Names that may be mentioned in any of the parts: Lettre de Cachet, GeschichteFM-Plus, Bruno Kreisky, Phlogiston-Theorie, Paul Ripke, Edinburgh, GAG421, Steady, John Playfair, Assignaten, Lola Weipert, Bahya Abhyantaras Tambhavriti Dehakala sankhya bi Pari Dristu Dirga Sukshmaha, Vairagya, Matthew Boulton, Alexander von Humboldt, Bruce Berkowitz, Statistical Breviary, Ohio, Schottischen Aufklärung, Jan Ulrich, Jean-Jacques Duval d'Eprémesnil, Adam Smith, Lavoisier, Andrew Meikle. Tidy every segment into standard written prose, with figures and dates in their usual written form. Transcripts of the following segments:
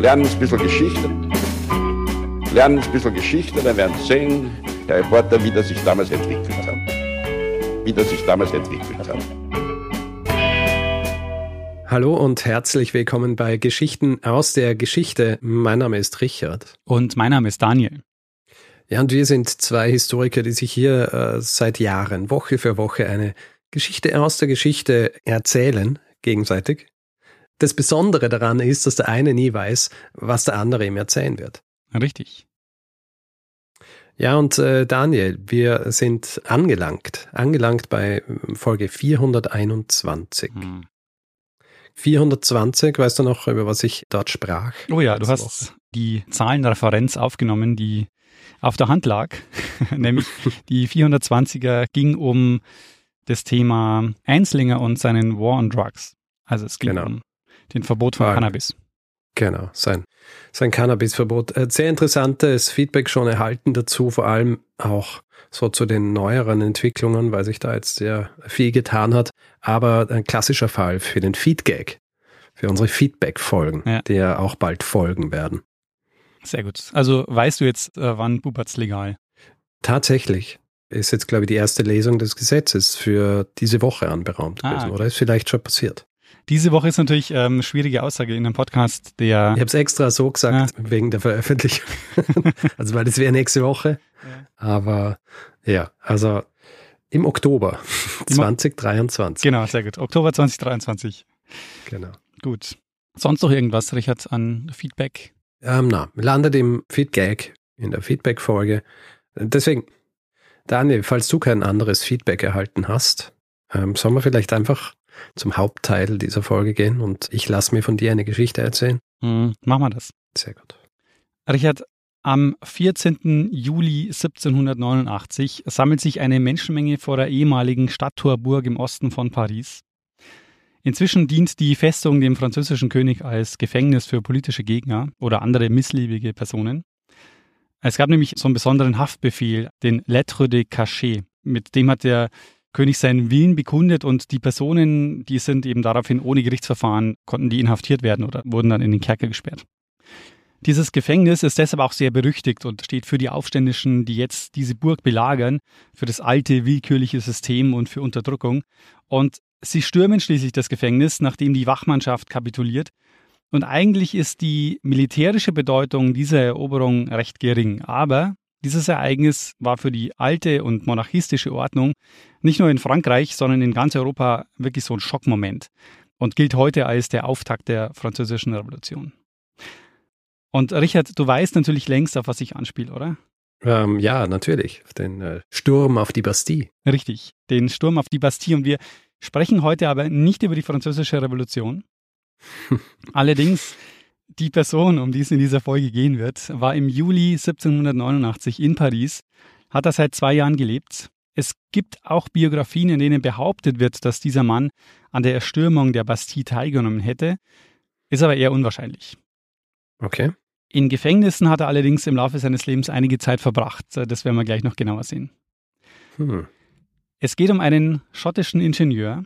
Lernen ein bisschen Geschichte, dann werden Sie sehen, der Reporter, wie das sich damals entwickelt hat. Hallo und herzlich willkommen bei Geschichten aus der Geschichte. Mein Name ist Richard. Und mein Name ist Daniel. Ja, und wir sind zwei Historiker, die sich hier seit Jahren, Woche für Woche, eine Geschichte aus der Geschichte erzählen, gegenseitig. Das Besondere daran ist, dass der eine nie weiß, was der andere ihm erzählen wird. Richtig. Ja, und Daniel, wir sind angelangt bei Folge 421. 420, weißt du noch, über was ich dort sprach? Oh ja, du hast die Zahlenreferenz aufgenommen, die auf der Hand lag, nämlich die 420er ging um das Thema Einzellinger und seinen War on Drugs. Also es ging um den Verbot von Cannabis. Genau, sein Cannabis-Verbot. Sehr interessantes Feedback schon erhalten dazu, vor allem auch so zu den neueren Entwicklungen, weil sich da jetzt sehr viel getan hat. Aber ein klassischer Fall für den Feedgag, für unsere Feedback-Folgen, die ja auch bald folgen werden. Sehr gut. Also weißt du jetzt, wann Bubert's legal? Tatsächlich ist jetzt, glaube ich, die erste Lesung des Gesetzes für diese Woche anberaumt gewesen, oder ist vielleicht schon passiert? Diese Woche ist natürlich schwierige Aussage in einem Podcast, der... Ich habe es extra so gesagt, wegen der Veröffentlichung. Also, weil das wäre nächste Woche. Ja. Aber ja, also im Oktober 2023. Genau, sehr gut. Oktober 2023. Genau. Gut. Sonst noch irgendwas, Richard, an Feedback? Na, landet im Feedback, in der Feedback-Folge. Deswegen, Daniel, falls du kein anderes Feedback erhalten hast, sollen wir vielleicht einfach zum Hauptteil dieser Folge gehen und ich lasse mir von dir eine Geschichte erzählen. Machen wir das. Sehr gut. Richard, am 14. Juli 1789 sammelt sich eine Menschenmenge vor der ehemaligen Stadttorburg im Osten von Paris. Inzwischen dient die Festung dem französischen König als Gefängnis für politische Gegner oder andere missliebige Personen. Es gab nämlich so einen besonderen Haftbefehl, den Lettre de Cachet. Mit dem hat der König seinen Willen bekundet und die Personen, die sind eben daraufhin ohne Gerichtsverfahren, konnten die inhaftiert werden oder wurden dann in den Kerker gesperrt. Dieses Gefängnis ist deshalb auch sehr berüchtigt und steht für die Aufständischen, die jetzt diese Burg belagern, für das alte willkürliche System und für Unterdrückung. Und sie stürmen schließlich das Gefängnis, nachdem die Wachmannschaft kapituliert. Und eigentlich ist die militärische Bedeutung dieser Eroberung recht gering, aber dieses Ereignis war für die alte und monarchistische Ordnung nicht nur in Frankreich, sondern in ganz Europa wirklich so ein Schockmoment und gilt heute als der Auftakt der Französischen Revolution. Und Richard, du weißt natürlich längst, auf was ich anspiele, oder? Ja, natürlich. Den Sturm auf die Bastille. Richtig, den Sturm auf die Bastille. Und wir sprechen heute aber nicht über die Französische Revolution. Allerdings... Die Person, um die es in dieser Folge gehen wird, war im Juli 1789 in Paris, hat da seit 2 Jahren gelebt. Es gibt auch Biografien, in denen behauptet wird, dass dieser Mann an der Erstürmung der Bastille teilgenommen hätte, ist aber eher unwahrscheinlich. Okay. In Gefängnissen hat er allerdings im Laufe seines Lebens einige Zeit verbracht. Das werden wir gleich noch genauer sehen. Es geht um einen schottischen Ingenieur,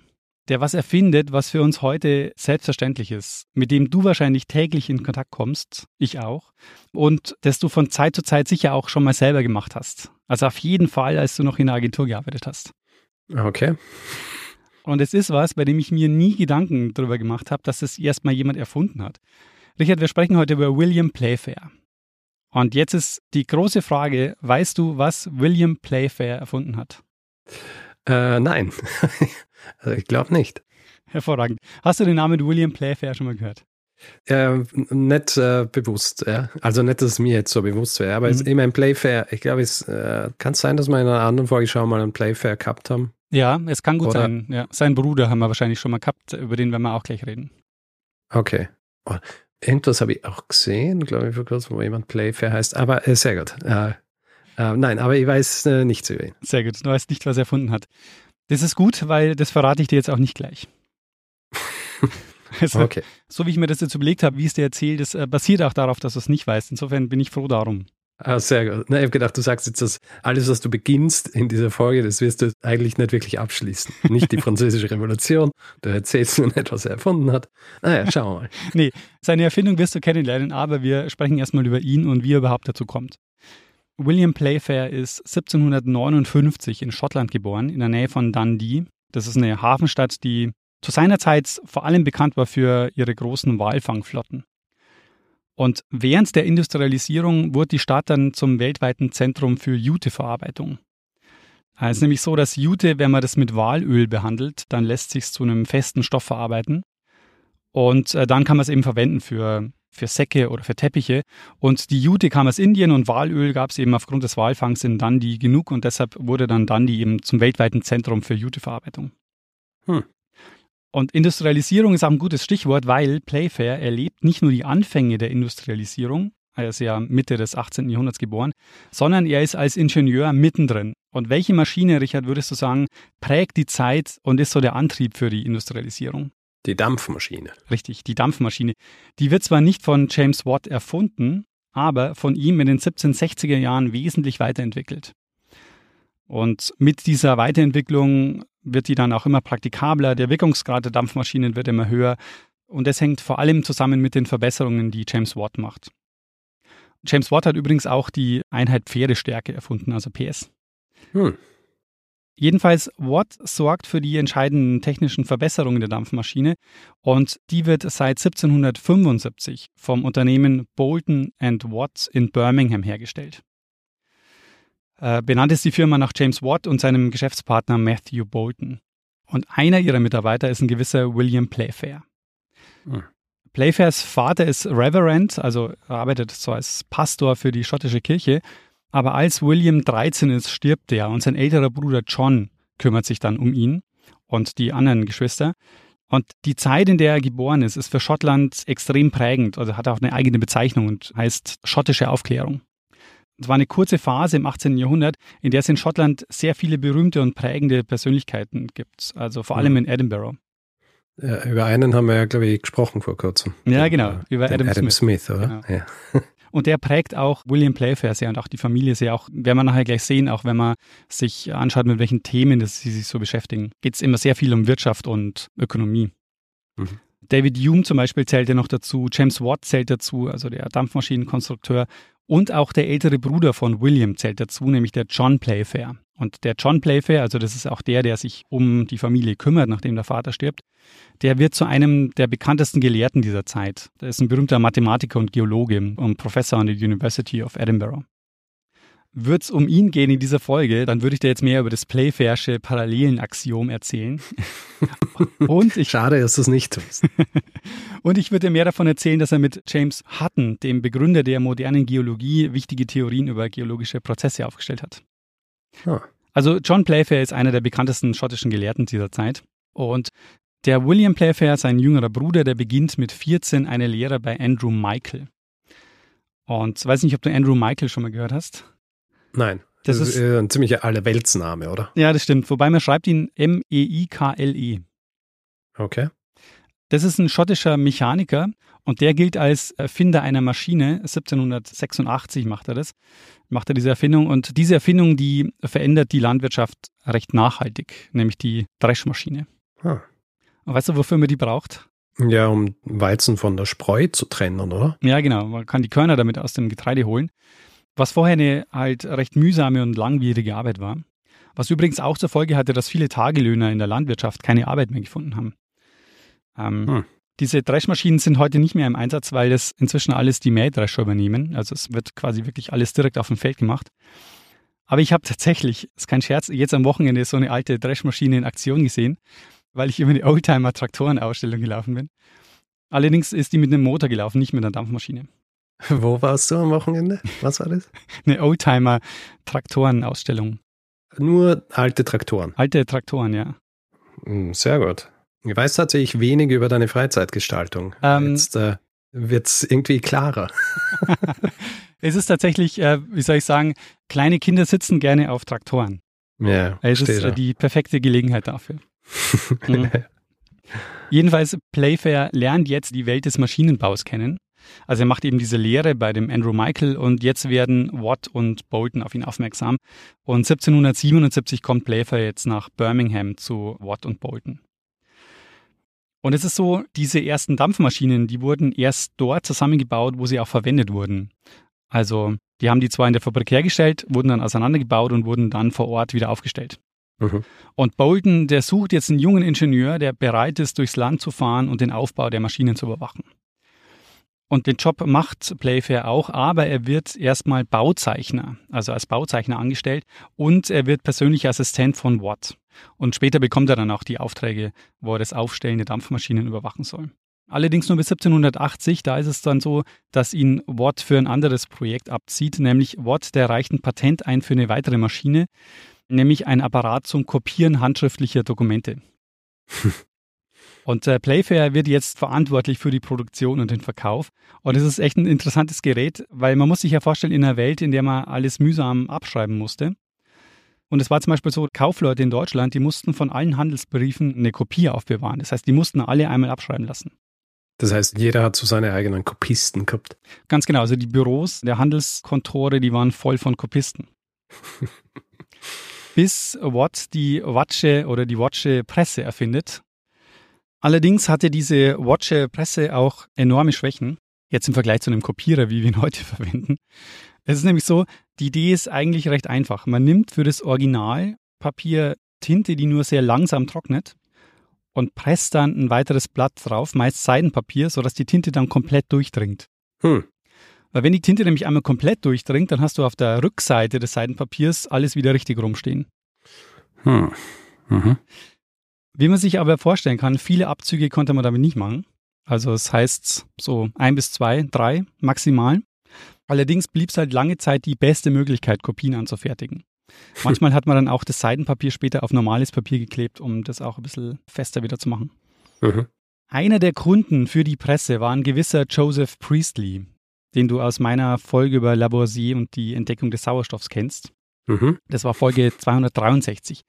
der was erfindet, was für uns heute selbstverständlich ist, mit dem du wahrscheinlich täglich in Kontakt kommst, ich auch, und das du von Zeit zu Zeit sicher auch schon mal selber gemacht hast. Also auf jeden Fall, als du noch in der Agentur gearbeitet hast. Okay. Und es ist was, bei dem ich mir nie Gedanken darüber gemacht habe, dass es erst mal jemand erfunden hat. Richard, wir sprechen heute über William Playfair. Und jetzt ist die große Frage, weißt du, was William Playfair erfunden hat? Nein, also ich glaube nicht. Hervorragend. Hast du den Namen William Playfair schon mal gehört? Nicht bewusst, ja. Also nicht, dass es mir jetzt so bewusst wäre, aber ich meine Playfair, ich glaube, es kann sein, dass wir in einer anderen Folge schon mal einen Playfair gehabt haben. Ja, es kann gut sein. Ja. Sein Bruder haben wir wahrscheinlich schon mal gehabt, über den werden wir auch gleich reden. Okay. Oh, irgendwas habe ich auch gesehen, glaube ich, vor kurzem, wo jemand Playfair heißt, aber sehr gut. Nein, aber ich weiß nichts über ihn. Sehr gut, du weißt nicht, was er erfunden hat. Das ist gut, weil das verrate ich dir jetzt auch nicht gleich. Also, okay. So wie ich mir das jetzt überlegt habe, wie es dir erzählt, das basiert auch darauf, dass du es nicht weißt. Insofern bin ich froh darum. Ah, sehr gut. Na, ich habe gedacht, du sagst jetzt, dass alles, was du beginnst in dieser Folge, das wirst du eigentlich nicht wirklich abschließen. Nicht die Französische Revolution, du erzählst nur nicht, was er erfunden hat. Naja, schauen wir mal. Nee, seine Erfindung wirst du kennenlernen, aber wir sprechen erstmal über ihn und wie er überhaupt dazu kommt. William Playfair ist 1759 in Schottland geboren, in der Nähe von Dundee. Das ist eine Hafenstadt, die zu seiner Zeit vor allem bekannt war für ihre großen Walfangflotten. Und während der Industrialisierung wurde die Stadt dann zum weltweiten Zentrum für Juteverarbeitung. Es ist nämlich so, dass Jute, wenn man das mit Walöl behandelt, dann lässt sich es zu einem festen Stoff verarbeiten. Und dann kann man es eben verwenden für Säcke oder für Teppiche. Und die Jute kam aus Indien und Walöl gab es eben aufgrund des Walfangs in Dundee genug und deshalb wurde dann Dundee eben zum weltweiten Zentrum für Juteverarbeitung. Und Industrialisierung ist auch ein gutes Stichwort, weil Playfair erlebt nicht nur die Anfänge der Industrialisierung, er ist ja Mitte des 18. Jahrhunderts geboren, sondern er ist als Ingenieur mittendrin. Und welche Maschine, Richard, würdest du sagen, prägt die Zeit und ist so der Antrieb für die Industrialisierung? Die Dampfmaschine. Richtig, die Dampfmaschine. Die wird zwar nicht von James Watt erfunden, aber von ihm in den 1760er Jahren wesentlich weiterentwickelt. Und mit dieser Weiterentwicklung wird die dann auch immer praktikabler, der Wirkungsgrad der Dampfmaschinen wird immer höher und das hängt vor allem zusammen mit den Verbesserungen, die James Watt macht. James Watt hat übrigens auch die Einheit Pferdestärke erfunden, also PS. Jedenfalls, Watt sorgt für die entscheidenden technischen Verbesserungen der Dampfmaschine und die wird seit 1775 vom Unternehmen Boulton and Watt in Birmingham hergestellt. Benannt ist die Firma nach James Watt und seinem Geschäftspartner Matthew Boulton. Und einer ihrer Mitarbeiter ist ein gewisser William Playfair. Playfairs Vater ist Reverend, also arbeitet so als Pastor für die schottische Kirche. Aber als William 13 ist, stirbt er und sein älterer Bruder John kümmert sich dann um ihn und die anderen Geschwister. Und die Zeit, in der er geboren ist, ist für Schottland extrem prägend. Also hat auch eine eigene Bezeichnung und heißt Schottische Aufklärung. Es war eine kurze Phase im 18. Jahrhundert, in der es in Schottland sehr viele berühmte und prägende Persönlichkeiten gibt, also vor allem in Edinburgh. Ja, über einen haben wir ja, glaube ich, gesprochen vor kurzem. Ja, genau, über Adam Smith, oder? Genau. Ja. Und der prägt auch William Playfair sehr und auch die Familie sehr, auch werden wir nachher gleich sehen, auch wenn man sich anschaut, mit welchen Themen sie sich so beschäftigen, geht es immer sehr viel um Wirtschaft und Ökonomie. David Hume zum Beispiel zählt ja noch dazu, James Watt zählt dazu, also der Dampfmaschinenkonstrukteur. Und auch der ältere Bruder von William zählt dazu, nämlich der John Playfair. Und der John Playfair, also das ist auch der sich um die Familie kümmert, nachdem der Vater stirbt, der wird zu einem der bekanntesten Gelehrten dieser Zeit. Der ist ein berühmter Mathematiker und Geologe und Professor an der University of Edinburgh. Würde es um ihn gehen in dieser Folge, dann würde ich dir jetzt mehr über das Playfairsche Parallelenaxiom erzählen. Schade, dass du es nicht tust. Und ich würde dir mehr davon erzählen, dass er mit James Hutton, dem Begründer der modernen Geologie, wichtige Theorien über geologische Prozesse aufgestellt hat. Also John Playfair ist einer der bekanntesten schottischen Gelehrten dieser Zeit. Und der William Playfair, sein jüngerer Bruder, der beginnt mit 14 eine Lehre bei Andrew Meikle. Und ich weiß nicht, ob du Andrew Meikle schon mal gehört hast. Nein, das ist ein ziemlicher Allerweltsname, oder? Ja, das stimmt. Wobei man schreibt ihn M-E-I-K-L-E. Okay. Das ist ein schottischer Mechaniker und der gilt als Erfinder einer Maschine. 1786 macht er diese Erfindung. Und diese Erfindung, die verändert die Landwirtschaft recht nachhaltig, nämlich die Dreschmaschine. Und weißt du, wofür man die braucht? Ja, um Weizen von der Spreu zu trennen, oder? Ja, genau. Man kann die Körner damit aus dem Getreide holen. Was vorher eine halt recht mühsame und langwierige Arbeit war. Was übrigens auch zur Folge hatte, dass viele Tagelöhner in der Landwirtschaft keine Arbeit mehr gefunden haben. Diese Dreschmaschinen sind heute nicht mehr im Einsatz, weil das inzwischen alles die Mähdrescher übernehmen. Also es wird quasi wirklich alles direkt auf dem Feld gemacht. Aber ich habe tatsächlich, ist kein Scherz, jetzt am Wochenende so eine alte Dreschmaschine in Aktion gesehen, weil ich über eine Oldtimer-Traktoren-Ausstellung gelaufen bin. Allerdings ist die mit einem Motor gelaufen, nicht mit einer Dampfmaschine. Wo warst du am Wochenende? Was war das? Eine Oldtimer-Traktoren-Ausstellung. Nur alte Traktoren? Alte Traktoren, ja. Sehr gut. Ich weiß tatsächlich wenig über deine Freizeitgestaltung. Jetzt wird es irgendwie klarer. Es ist tatsächlich, wie soll ich sagen, kleine Kinder sitzen gerne auf Traktoren. Ja, es ist die perfekte Gelegenheit dafür. Jedenfalls, Playfair lernt jetzt die Welt des Maschinenbaus kennen. Also er macht eben diese Lehre bei dem Andrew Meikle und jetzt werden Watt und Boulton auf ihn aufmerksam. Und 1777 kommt Playfair jetzt nach Birmingham zu Watt und Boulton. Und es ist so, diese ersten Dampfmaschinen, die wurden erst dort zusammengebaut, wo sie auch verwendet wurden. Also die haben die zwar in der Fabrik hergestellt, wurden dann auseinandergebaut und wurden dann vor Ort wieder aufgestellt. Mhm. Und Boulton, der sucht jetzt einen jungen Ingenieur, der bereit ist, durchs Land zu fahren und den Aufbau der Maschinen zu überwachen. Und den Job macht Playfair auch, aber er wird erstmal Bauzeichner, also als Bauzeichner angestellt und er wird persönlicher Assistent von Watt. Und später bekommt er dann auch die Aufträge, wo er das Aufstellen der Dampfmaschinen überwachen soll. Allerdings nur bis 1780, da ist es dann so, dass ihn Watt für ein anderes Projekt abzieht, nämlich Watt, der reicht ein Patent ein für eine weitere Maschine, nämlich ein Apparat zum Kopieren handschriftlicher Dokumente. Und Playfair wird jetzt verantwortlich für die Produktion und den Verkauf. Und es ist echt ein interessantes Gerät, weil man muss sich ja vorstellen, in einer Welt, in der man alles mühsam abschreiben musste. Und es war zum Beispiel so, Kaufleute in Deutschland, die mussten von allen Handelsbriefen eine Kopie aufbewahren. Das heißt, die mussten alle einmal abschreiben lassen. Das heißt, jeder hat so seine eigenen Kopisten gehabt. Ganz genau, also die Büros der Handelskontore, die waren voll von Kopisten. Bis Watt die Wattsche Presse erfindet. Allerdings hatte diese Wattsche Presse auch enorme Schwächen. Jetzt im Vergleich zu einem Kopierer, wie wir ihn heute verwenden. Es ist nämlich so, die Idee ist eigentlich recht einfach. Man nimmt für das Originalpapier Tinte, die nur sehr langsam trocknet und presst dann ein weiteres Blatt drauf, meist Seidenpapier, sodass die Tinte dann komplett durchdringt. Weil wenn die Tinte nämlich einmal komplett durchdringt, dann hast du auf der Rückseite des Seidenpapiers alles wieder richtig rumstehen. Wie man sich aber vorstellen kann, viele Abzüge konnte man damit nicht machen. Also es heißt so 1 bis 2, 3 maximal. Allerdings blieb es halt lange Zeit die beste Möglichkeit, Kopien anzufertigen. Manchmal hat man dann auch das Seidenpapier später auf normales Papier geklebt, um das auch ein bisschen fester wieder zu machen. Einer der Kunden für die Presse war ein gewisser Joseph Priestley, den du aus meiner Folge über Lavoisier und die Entdeckung des Sauerstoffs kennst. Das war Folge 263.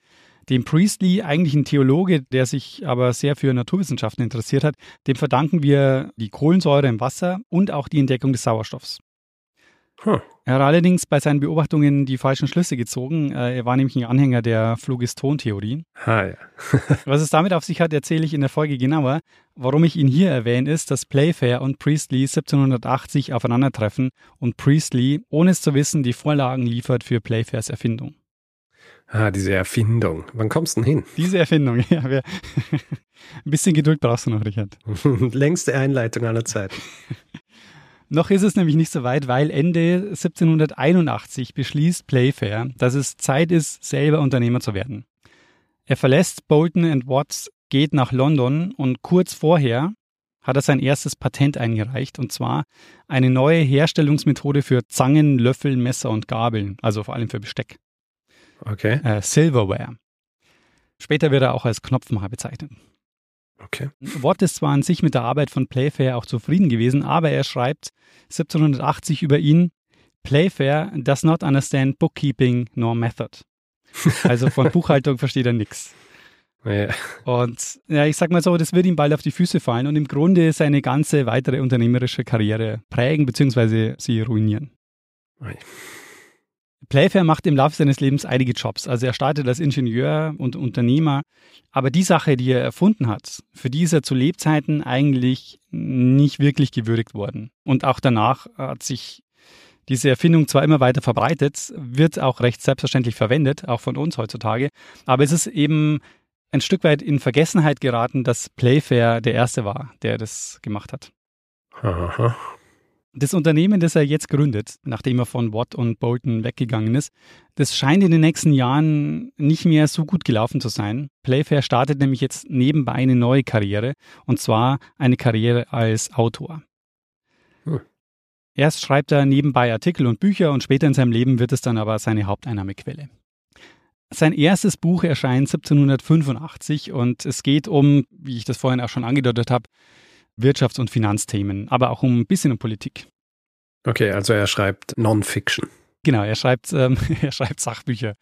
Dem Priestley, eigentlich ein Theologe, der sich aber sehr für Naturwissenschaften interessiert hat, dem verdanken wir die Kohlensäure im Wasser und auch die Entdeckung des Sauerstoffs. Er hat allerdings bei seinen Beobachtungen die falschen Schlüsse gezogen. Er war nämlich ein Anhänger der Phlogiston-Theorie. Was es damit auf sich hat, erzähle ich in der Folge genauer. Warum ich ihn hier erwähne, ist, dass Playfair und Priestley 1780 aufeinandertreffen und Priestley, ohne es zu wissen, die Vorlagen liefert für Playfairs Erfindung. Diese Erfindung. Wann kommst du denn hin? Diese Erfindung, ja. Ein bisschen Geduld brauchst du noch, Richard. Längste Einleitung aller Zeiten. Noch ist es nämlich nicht so weit, weil Ende 1781 beschließt Playfair, dass es Zeit ist, selber Unternehmer zu werden. Er verlässt Boulton and Watt, geht nach London und kurz vorher hat er sein erstes Patent eingereicht, und zwar eine neue Herstellungsmethode für Zangen, Löffel, Messer und Gabeln, also vor allem für Besteck. Okay. Silverware. Später wird er auch als Knopfmacher bezeichnet. Okay. Watt ist zwar an sich mit der Arbeit von Playfair auch zufrieden gewesen, aber er schreibt 1780 über ihn: Playfair does not understand bookkeeping nor method. Also von Buchhaltung versteht er nichts. Yeah. Und ja, ich sag mal so, das wird ihm bald auf die Füße fallen und im Grunde seine ganze weitere unternehmerische Karriere prägen bzw. sie ruinieren. Okay. Playfair macht im Laufe seines Lebens einige Jobs. Also er startet als Ingenieur und Unternehmer. Aber die Sache, die er erfunden hat, für die ist er zu Lebzeiten eigentlich nicht wirklich gewürdigt worden. Und auch danach hat sich diese Erfindung zwar immer weiter verbreitet, wird auch recht selbstverständlich verwendet, auch von uns heutzutage. Aber es ist eben ein Stück weit in Vergessenheit geraten, dass Playfair der Erste war, der das gemacht hat. Aha. Das Unternehmen, das er jetzt gründet, nachdem er von Watt und Boulton weggegangen ist, das scheint in den nächsten Jahren nicht mehr so gut gelaufen zu sein. Playfair startet nämlich jetzt nebenbei eine neue Karriere, und zwar eine Karriere als Autor. Erst schreibt er nebenbei Artikel und Bücher und später in seinem Leben wird es dann aber seine Haupteinnahmequelle. Sein erstes Buch erscheint 1785 und es geht um, wie ich das vorhin auch schon angedeutet habe, Wirtschafts- und Finanzthemen, aber auch ein bisschen um Politik. Okay, also er schreibt Non-Fiction. Genau, er schreibt Sachbücher.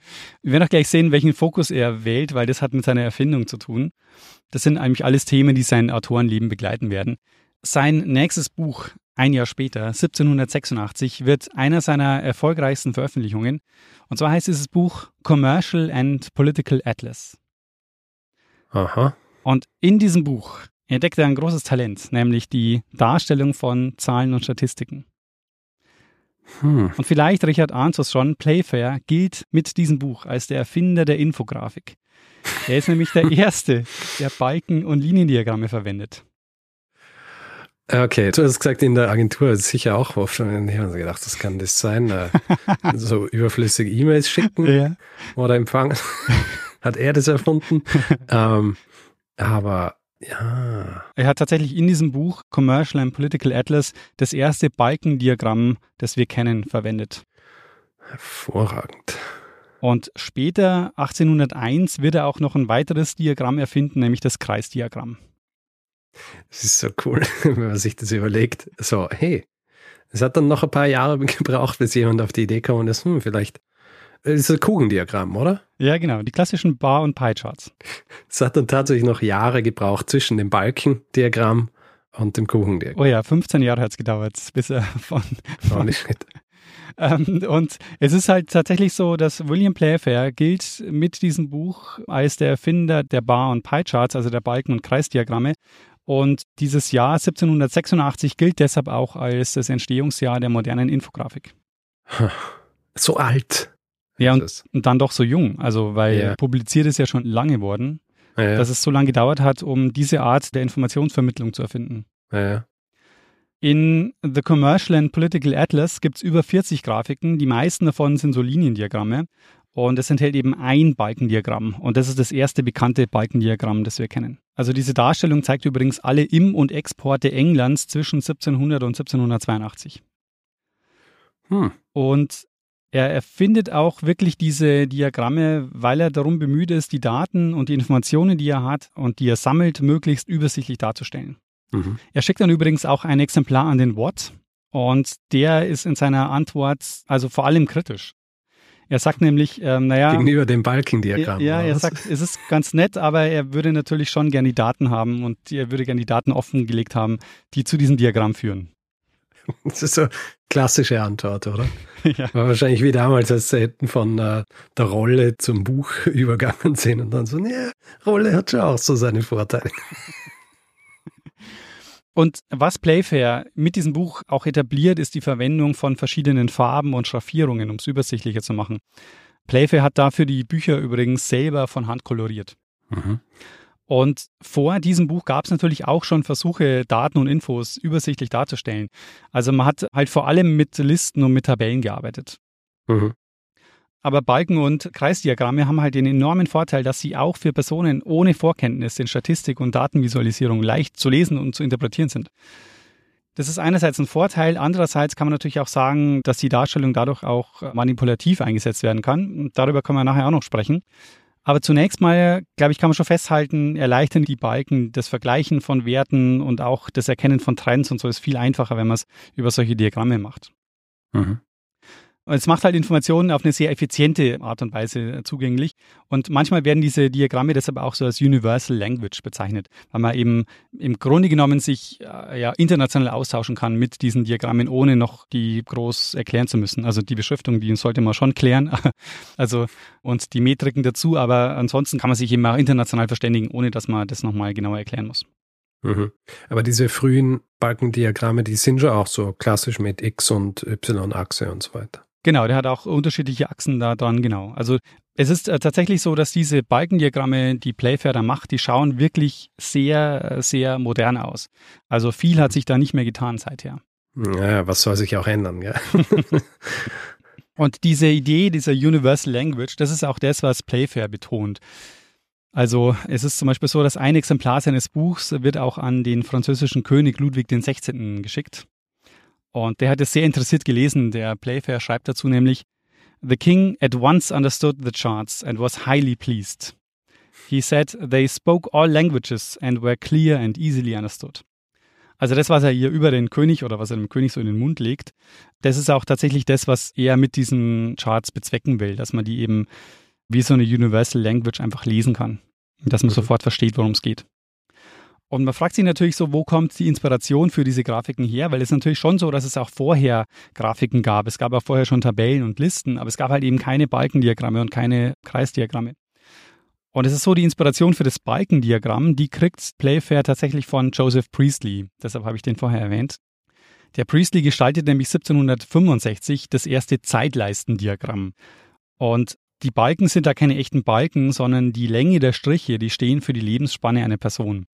Wir werden auch gleich sehen, welchen Fokus er wählt, weil das hat mit seiner Erfindung zu tun. Das sind eigentlich alles Themen, die sein Autorenleben begleiten werden. Sein nächstes Buch, ein Jahr später, 1786, wird einer seiner erfolgreichsten Veröffentlichungen. Und zwar heißt dieses Buch Commercial and Political Atlas. Aha. Und in diesem Buch entdeckt er ein großes Talent, nämlich die Darstellung von Zahlen und Statistiken. Und vielleicht, Richard, ahnst du es schon, Playfair gilt mit diesem Buch als der Erfinder der Infografik. Er ist nämlich der Erste, der Balken- und Liniendiagramme verwendet. Okay, du hast gesagt, in der Agentur ist sicher auch oft schon, ich habe gedacht, das kann das sein, so überflüssige E-Mails schicken oder empfangen. Hat er das erfunden? Aber ja. Er hat tatsächlich in diesem Buch Commercial and Political Atlas das erste Balkendiagramm, das wir kennen, verwendet. Hervorragend. Und später, 1801, wird er auch noch ein weiteres Diagramm erfinden, nämlich das Kreisdiagramm. Das ist so cool, wenn man sich das überlegt. So, hey, es hat dann noch ein paar Jahre gebraucht, bis jemand auf die Idee kam und das, vielleicht ist das ein Kugendiagramm, oder? Ja, genau, die klassischen Bar- und Pie-Charts. Es hat dann tatsächlich noch Jahre gebraucht zwischen dem Balkendiagramm und dem Kugendiagramm. Oh ja, 15 Jahre hat es gedauert, bis er von und es ist halt tatsächlich so, dass William Playfair gilt mit diesem Buch als der Erfinder der Bar- und Pie-Charts, also der Balken- und Kreisdiagramme. Und dieses Jahr 1786 gilt deshalb auch als das Entstehungsjahr der modernen Infografik. So alt. Ja, und dann doch so jung. Also, weil publiziert ist ja schon lange worden, dass es so lange gedauert hat, um diese Art der Informationsvermittlung zu erfinden. Ja. In The Commercial and Political Atlas gibt es über 40 Grafiken. Die meisten davon sind so Liniendiagramme. Und es enthält eben ein Balkendiagramm. Und das ist das erste bekannte Balkendiagramm, das wir kennen. Also diese Darstellung zeigt übrigens alle Im- und Exporte Englands zwischen 1700 und 1782. Und er erfindet auch wirklich diese Diagramme, weil er darum bemüht ist, die Daten und die Informationen, die er hat und die er sammelt, möglichst übersichtlich darzustellen. Er schickt dann übrigens auch ein Exemplar an den Watt. Und der ist in seiner Antwort also vor allem kritisch. Er sagt nämlich, gegenüber dem Balkendiagramm. Ja, er sagt, es ist ganz nett, aber er würde natürlich schon gerne die Daten haben und er würde gerne die Daten offengelegt haben, die zu diesem Diagramm führen. Das ist so klassische Antwort, oder? Ja. War wahrscheinlich wie damals, als sie hätten von der Rolle zum Buch übergangen sind und dann so, Rolle hat schon auch so seine Vorteile. Und was Playfair mit diesem Buch auch etabliert, ist die Verwendung von verschiedenen Farben und Schraffierungen, um es übersichtlicher zu machen. Playfair hat dafür die Bücher übrigens selber von Hand koloriert. Und vor diesem Buch gab es natürlich auch schon Versuche, Daten und Infos übersichtlich darzustellen. Also man hat halt vor allem mit Listen und mit Tabellen gearbeitet. Aber Balken- und Kreisdiagramme haben halt den enormen Vorteil, dass sie auch für Personen ohne Vorkenntnis in Statistik und Datenvisualisierung leicht zu lesen und zu interpretieren sind. Das ist einerseits ein Vorteil, andererseits kann man natürlich auch sagen, dass die Darstellung dadurch auch manipulativ eingesetzt werden kann. Und darüber können wir nachher auch noch sprechen. Aber zunächst mal, glaube ich, kann man schon festhalten, erleichtern die Balken das Vergleichen von Werten und auch das Erkennen von Trends und so ist viel einfacher, wenn man es über solche Diagramme macht. Und es macht halt Informationen auf eine sehr effiziente Art und Weise zugänglich. Und manchmal werden diese Diagramme deshalb auch so als Universal Language bezeichnet, weil man eben im Grunde genommen sich international austauschen kann mit diesen Diagrammen, ohne noch die groß erklären zu müssen. Also die Beschriftung, die sollte man schon klären, also und die Metriken dazu. Aber ansonsten kann man sich eben auch international verständigen, ohne dass man das nochmal genauer erklären muss. Aber diese frühen Balkendiagramme, die sind ja auch so klassisch mit X- und Y-Achse und so weiter. Genau, der hat auch unterschiedliche Achsen da dran, genau. Also es ist tatsächlich so, dass diese Balkendiagramme, die Playfair da macht, die schauen wirklich sehr, sehr modern aus. Also viel hat sich da nicht mehr getan seither. Ja, was soll sich auch ändern, gell? Und diese Idee dieser Universal Language, das ist auch das, was Playfair betont. Also es ist zum Beispiel so, dass ein Exemplar seines Buchs wird auch an den französischen König Ludwig XVI. Geschickt. Und der hat es sehr interessiert gelesen. Der Playfair schreibt dazu nämlich, "The king at once understood the charts and was highly pleased. He said they spoke all languages and were clear and easily understood." Also das, was er hier über den König oder was er dem König so in den Mund legt, das ist auch tatsächlich das, was er mit diesen Charts bezwecken will, dass man die eben wie so eine Universal Language einfach lesen kann. Dass man sofort versteht, worum es geht. Und man fragt sich natürlich so, wo kommt die Inspiration für diese Grafiken her? Weil es ist natürlich schon so, dass es auch vorher Grafiken gab. Es gab auch vorher schon Tabellen und Listen, aber es gab halt eben keine Balkendiagramme und keine Kreisdiagramme. Und es ist so, die Inspiration für das Balkendiagramm, die kriegt Playfair tatsächlich von Joseph Priestley. Deshalb habe ich den vorher erwähnt. Der Priestley gestaltet nämlich 1765 das erste Zeitleistendiagramm. Und die Balken sind da keine echten Balken, sondern die Länge der Striche, die stehen für die Lebensspanne einer Person.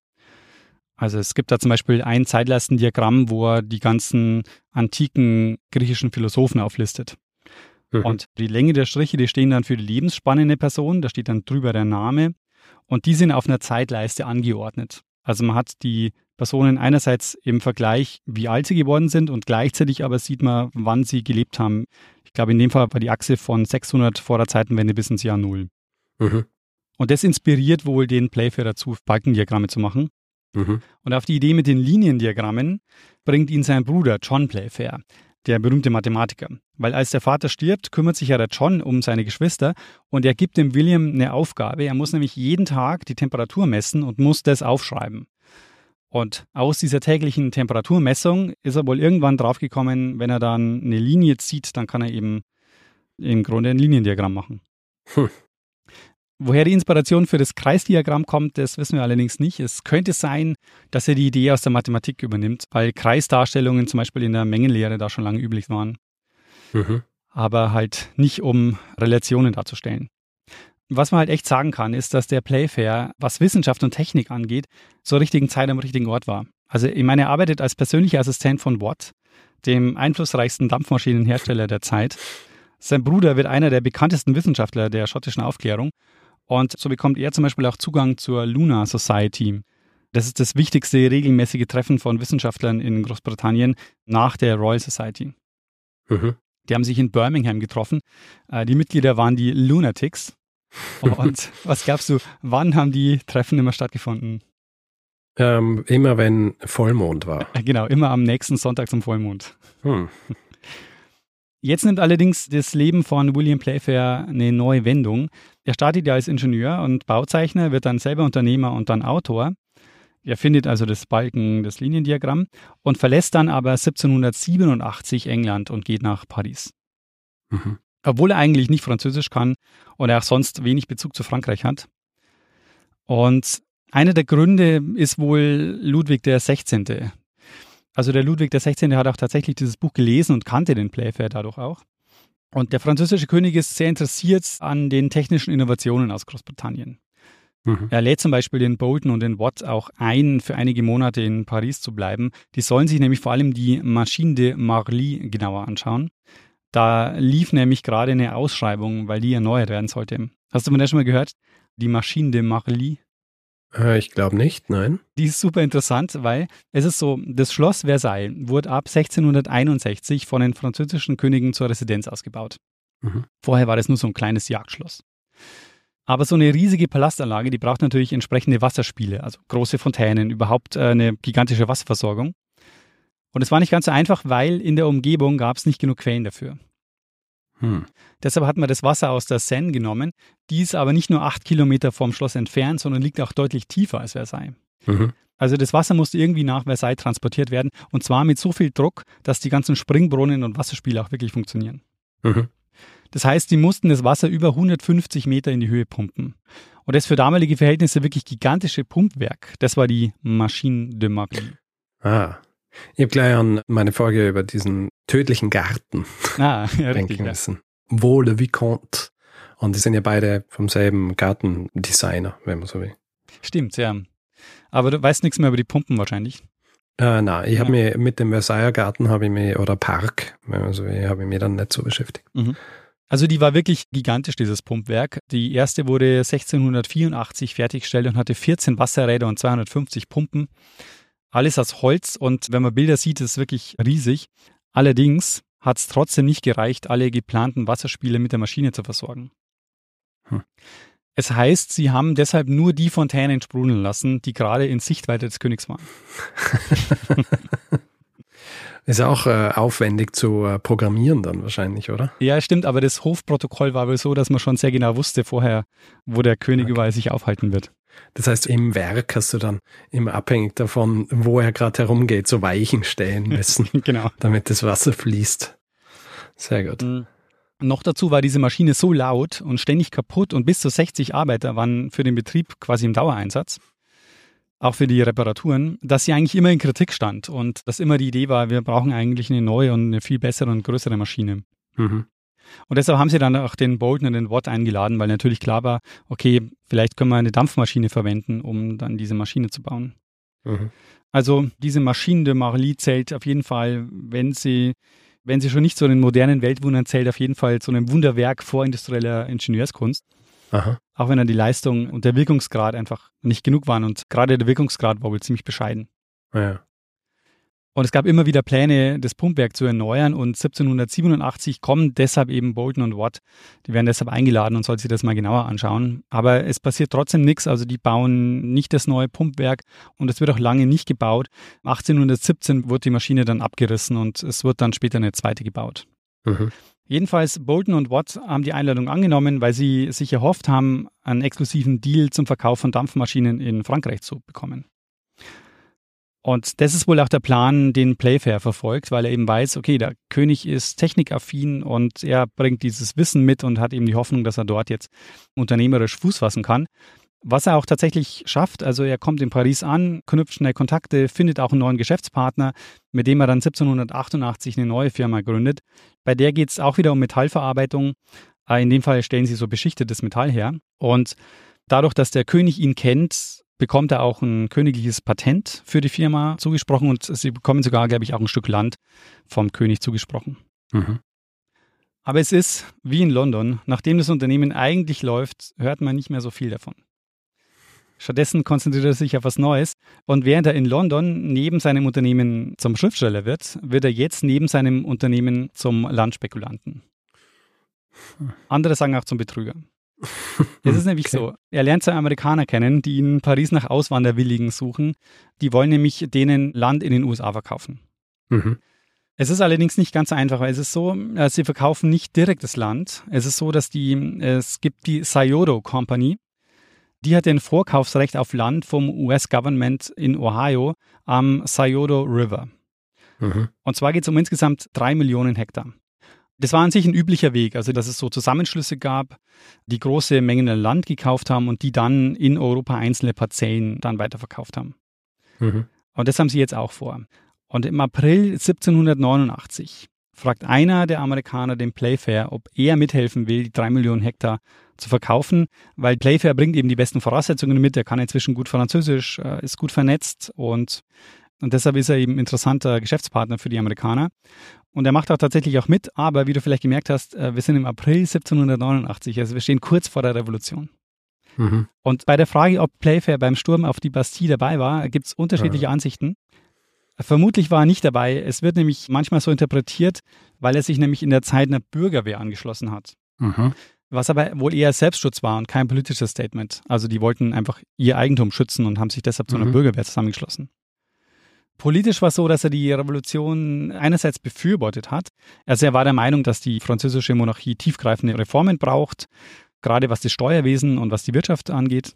Also es gibt da zum Beispiel ein Zeitleistendiagramm, wo er die ganzen antiken griechischen Philosophen auflistet. Mhm. Und die Länge der Striche, die stehen dann für die Lebensspanne einer Person, da steht dann drüber der Name. Und die sind auf einer Zeitleiste angeordnet. Also man hat die Personen einerseits im Vergleich, wie alt sie geworden sind, und gleichzeitig aber sieht man, wann sie gelebt haben. Ich glaube, in dem Fall war die Achse von 600 vor der Zeitenwende bis ins Jahr 0. Mhm. Und das inspiriert wohl den Playfair dazu, Balkendiagramme zu machen. Mhm. Und auf die Idee mit den Liniendiagrammen bringt ihn sein Bruder John Playfair, der berühmte Mathematiker. Weil als der Vater stirbt, kümmert sich ja der John um seine Geschwister und er gibt dem William eine Aufgabe. Er muss nämlich jeden Tag die Temperatur messen und muss das aufschreiben. Und aus dieser täglichen Temperaturmessung ist er wohl irgendwann draufgekommen, wenn er dann eine Linie zieht, dann kann er eben im Grunde ein Liniendiagramm machen. Hm. Woher die Inspiration für das Kreisdiagramm kommt, das wissen wir allerdings nicht. Es könnte sein, dass er die Idee aus der Mathematik übernimmt, weil Kreisdarstellungen zum Beispiel in der Mengenlehre da schon lange üblich waren. Mhm. Aber halt nicht, um Relationen darzustellen. Was man halt echt sagen kann, ist, dass der Playfair, was Wissenschaft und Technik angeht, zur richtigen Zeit am richtigen Ort war. Also ich meine, er arbeitet als persönlicher Assistent von Watt, dem einflussreichsten Dampfmaschinenhersteller der Zeit. Sein Bruder wird einer der bekanntesten Wissenschaftler der schottischen Aufklärung. Und so bekommt er zum Beispiel auch Zugang zur Lunar Society. Das ist das wichtigste regelmäßige Treffen von Wissenschaftlern in Großbritannien nach der Royal Society. Mhm. Die haben sich in Birmingham getroffen. Die Mitglieder waren die Lunatics. Und was glaubst du, wann haben die Treffen immer stattgefunden? Immer wenn Vollmond war. Genau, immer am nächsten Sonntag zum Vollmond. Hm. Jetzt nimmt allerdings das Leben von William Playfair eine neue Wendung. Er startet ja als Ingenieur und Bauzeichner, wird dann selber Unternehmer und dann Autor. Er findet also das Balken, das Liniendiagramm und verlässt dann aber 1787 England und geht nach Paris. Mhm. Obwohl er eigentlich nicht Französisch kann und er auch sonst wenig Bezug zu Frankreich hat. Und einer der Gründe ist wohl Ludwig XVI. Also der Ludwig XVI. Hat auch tatsächlich dieses Buch gelesen und kannte den Playfair dadurch auch. Und der französische König ist sehr interessiert an den technischen Innovationen aus Großbritannien. Mhm. Er lädt zum Beispiel den Boulton und den Watt auch ein, für einige Monate in Paris zu bleiben. Die sollen sich nämlich vor allem die Maschine de Marly genauer anschauen. Da lief nämlich gerade eine Ausschreibung, weil die erneuert werden sollte. Hast du von der schon mal gehört? Die Maschine de Marly? Ich glaube nicht, nein. Die ist super interessant, weil es ist so, das Schloss Versailles wurde ab 1661 von den französischen Königen zur Residenz ausgebaut. Mhm. Vorher war das nur so ein kleines Jagdschloss. Aber so eine riesige Palastanlage, die braucht natürlich entsprechende Wasserspiele, also große Fontänen, überhaupt eine gigantische Wasserversorgung. Und es war nicht ganz so einfach, weil in der Umgebung gab es nicht genug Quellen dafür. Hm. Deshalb hat man das Wasser aus der Seine genommen. Die ist aber nicht nur 8 Kilometer vom Schloss entfernt, sondern liegt auch deutlich tiefer als Versailles. Mhm. Also das Wasser musste irgendwie nach Versailles transportiert werden. Und zwar mit so viel Druck, dass die ganzen Springbrunnen und Wasserspiele auch wirklich funktionieren. Mhm. Das heißt, die mussten das Wasser über 150 Meter in die Höhe pumpen. Und das für damalige Verhältnisse wirklich gigantische Pumpwerk. Das war die Maschine de Marly. Ah, ich habe gleich an meine Folge über diesen tödlichen Garten denken müssen. Ja. Wohle Vicomte. Und die sind ja beide vom selben Gartendesigner, wenn man so will. Stimmt, ja. Aber du weißt nichts mehr über die Pumpen wahrscheinlich. Nein, ich habe mich mit dem Versailler Garten oder Park, wenn man so will, habe ich mich dann nicht so beschäftigt. Mhm. Also die war wirklich gigantisch, dieses Pumpwerk. Die erste wurde 1684 fertiggestellt und hatte 14 Wasserräder und 250 Pumpen. Alles aus Holz und wenn man Bilder sieht, ist es wirklich riesig. Allerdings hat es trotzdem nicht gereicht, alle geplanten Wasserspiele mit der Maschine zu versorgen. Hm. Es heißt, sie haben deshalb nur die Fontänen sprudeln lassen, die gerade in Sichtweite des Königs waren. Ist auch aufwendig zu programmieren dann wahrscheinlich, oder? Ja, stimmt, aber das Hofprotokoll war wohl so, dass man schon sehr genau wusste vorher, wo der König überall sich aufhalten wird. Das heißt, im Werk hast du dann immer abhängig davon, wo er gerade herumgeht, so Weichen stellen müssen, genau, damit das Wasser fließt. Sehr gut. Mhm. Noch dazu war diese Maschine so laut und ständig kaputt und bis zu 60 Arbeiter waren für den Betrieb quasi im Dauereinsatz, auch für die Reparaturen, dass sie eigentlich immer in Kritik stand und dass immer die Idee war, wir brauchen eigentlich eine neue und eine viel bessere und größere Maschine. Mhm. Und deshalb haben sie dann auch den Boulton und den Watt eingeladen, weil natürlich klar war, okay, vielleicht können wir eine Dampfmaschine verwenden, um dann diese Maschine zu bauen. Mhm. Also diese Maschine de Marly zählt auf jeden Fall, wenn sie schon nicht zu den modernen Weltwundern zählt, auf jeden Fall zu einem Wunderwerk vorindustrieller Ingenieurskunst. Aha. Auch wenn dann die Leistung und der Wirkungsgrad einfach nicht genug waren. Und gerade der Wirkungsgrad war wohl ziemlich bescheiden. Ja. Und es gab immer wieder Pläne, das Pumpwerk zu erneuern. Und 1787 kommen deshalb eben Boulton und Watt. Die werden deshalb eingeladen und soll sich das mal genauer anschauen. Aber es passiert trotzdem nichts. Also die bauen nicht das neue Pumpwerk und es wird auch lange nicht gebaut. 1817 wird die Maschine dann abgerissen und es wird dann später eine zweite gebaut. Mhm. Jedenfalls, Boulton und Watt haben die Einladung angenommen, weil sie sich erhofft haben, einen exklusiven Deal zum Verkauf von Dampfmaschinen in Frankreich zu bekommen. Und das ist wohl auch der Plan, den Playfair verfolgt, weil er eben weiß, okay, der König ist technikaffin und er bringt dieses Wissen mit und hat eben die Hoffnung, dass er dort jetzt unternehmerisch Fuß fassen kann. Was er auch tatsächlich schafft, also er kommt in Paris an, knüpft schnell Kontakte, findet auch einen neuen Geschäftspartner, mit dem er dann 1788 eine neue Firma gründet. Bei der geht es auch wieder um Metallverarbeitung. In dem Fall stellen sie so beschichtetes Metall her. Und dadurch, dass der König ihn kennt, bekommt er auch ein königliches Patent für die Firma zugesprochen und sie bekommen sogar, glaube ich, auch ein Stück Land vom König zugesprochen. Mhm. Aber es ist wie in London, nachdem das Unternehmen eigentlich läuft, hört man nicht mehr so viel davon. Stattdessen konzentriert er sich auf was Neues und während er in London neben seinem Unternehmen zum Schriftsteller wird, wird er jetzt neben seinem Unternehmen zum Landspekulanten. Andere sagen auch zum Betrüger. Es ist nämlich so, er lernt zwei Amerikaner kennen, die in Paris nach Auswanderwilligen suchen. Die wollen nämlich denen Land in den USA verkaufen. Mhm. Es ist allerdings nicht ganz so einfach, weil es ist so, sie verkaufen nicht direkt das Land. Es ist so, dass es gibt die Scioto Company, die hat den Vorkaufsrecht auf Land vom US-Government in Ohio am Scioto River. Mhm. Und zwar geht es um insgesamt 3 Millionen Hektar. Das war an sich ein üblicher Weg, also dass es so Zusammenschlüsse gab, die große Mengen an Land gekauft haben und die dann in Europa einzelne Parzellen dann weiterverkauft haben. Mhm. Und das haben sie jetzt auch vor. Und im April 1789 fragt einer der Amerikaner den Playfair, ob er mithelfen will, die 3 Millionen Hektar zu verkaufen, weil Playfair bringt eben die besten Voraussetzungen mit, er kann inzwischen gut Französisch, ist gut vernetzt und deshalb ist er eben interessanter Geschäftspartner für die Amerikaner. Und er macht auch tatsächlich auch mit, aber wie du vielleicht gemerkt hast, wir sind im April 1789, also wir stehen kurz vor der Revolution. Mhm. Und bei der Frage, ob Playfair beim Sturm auf die Bastille dabei war, gibt es unterschiedliche Ansichten. Vermutlich war er nicht dabei. Es wird nämlich manchmal so interpretiert, weil er sich nämlich in der Zeit einer Bürgerwehr angeschlossen hat. Mhm. Was aber wohl eher Selbstschutz war und kein politisches Statement. Also die wollten einfach ihr Eigentum schützen und haben sich deshalb zu einer Bürgerwehr zusammengeschlossen. Politisch war es so, dass er die Revolution einerseits befürwortet hat. Also er war der Meinung, dass die französische Monarchie tiefgreifende Reformen braucht, gerade was das Steuerwesen und was die Wirtschaft angeht.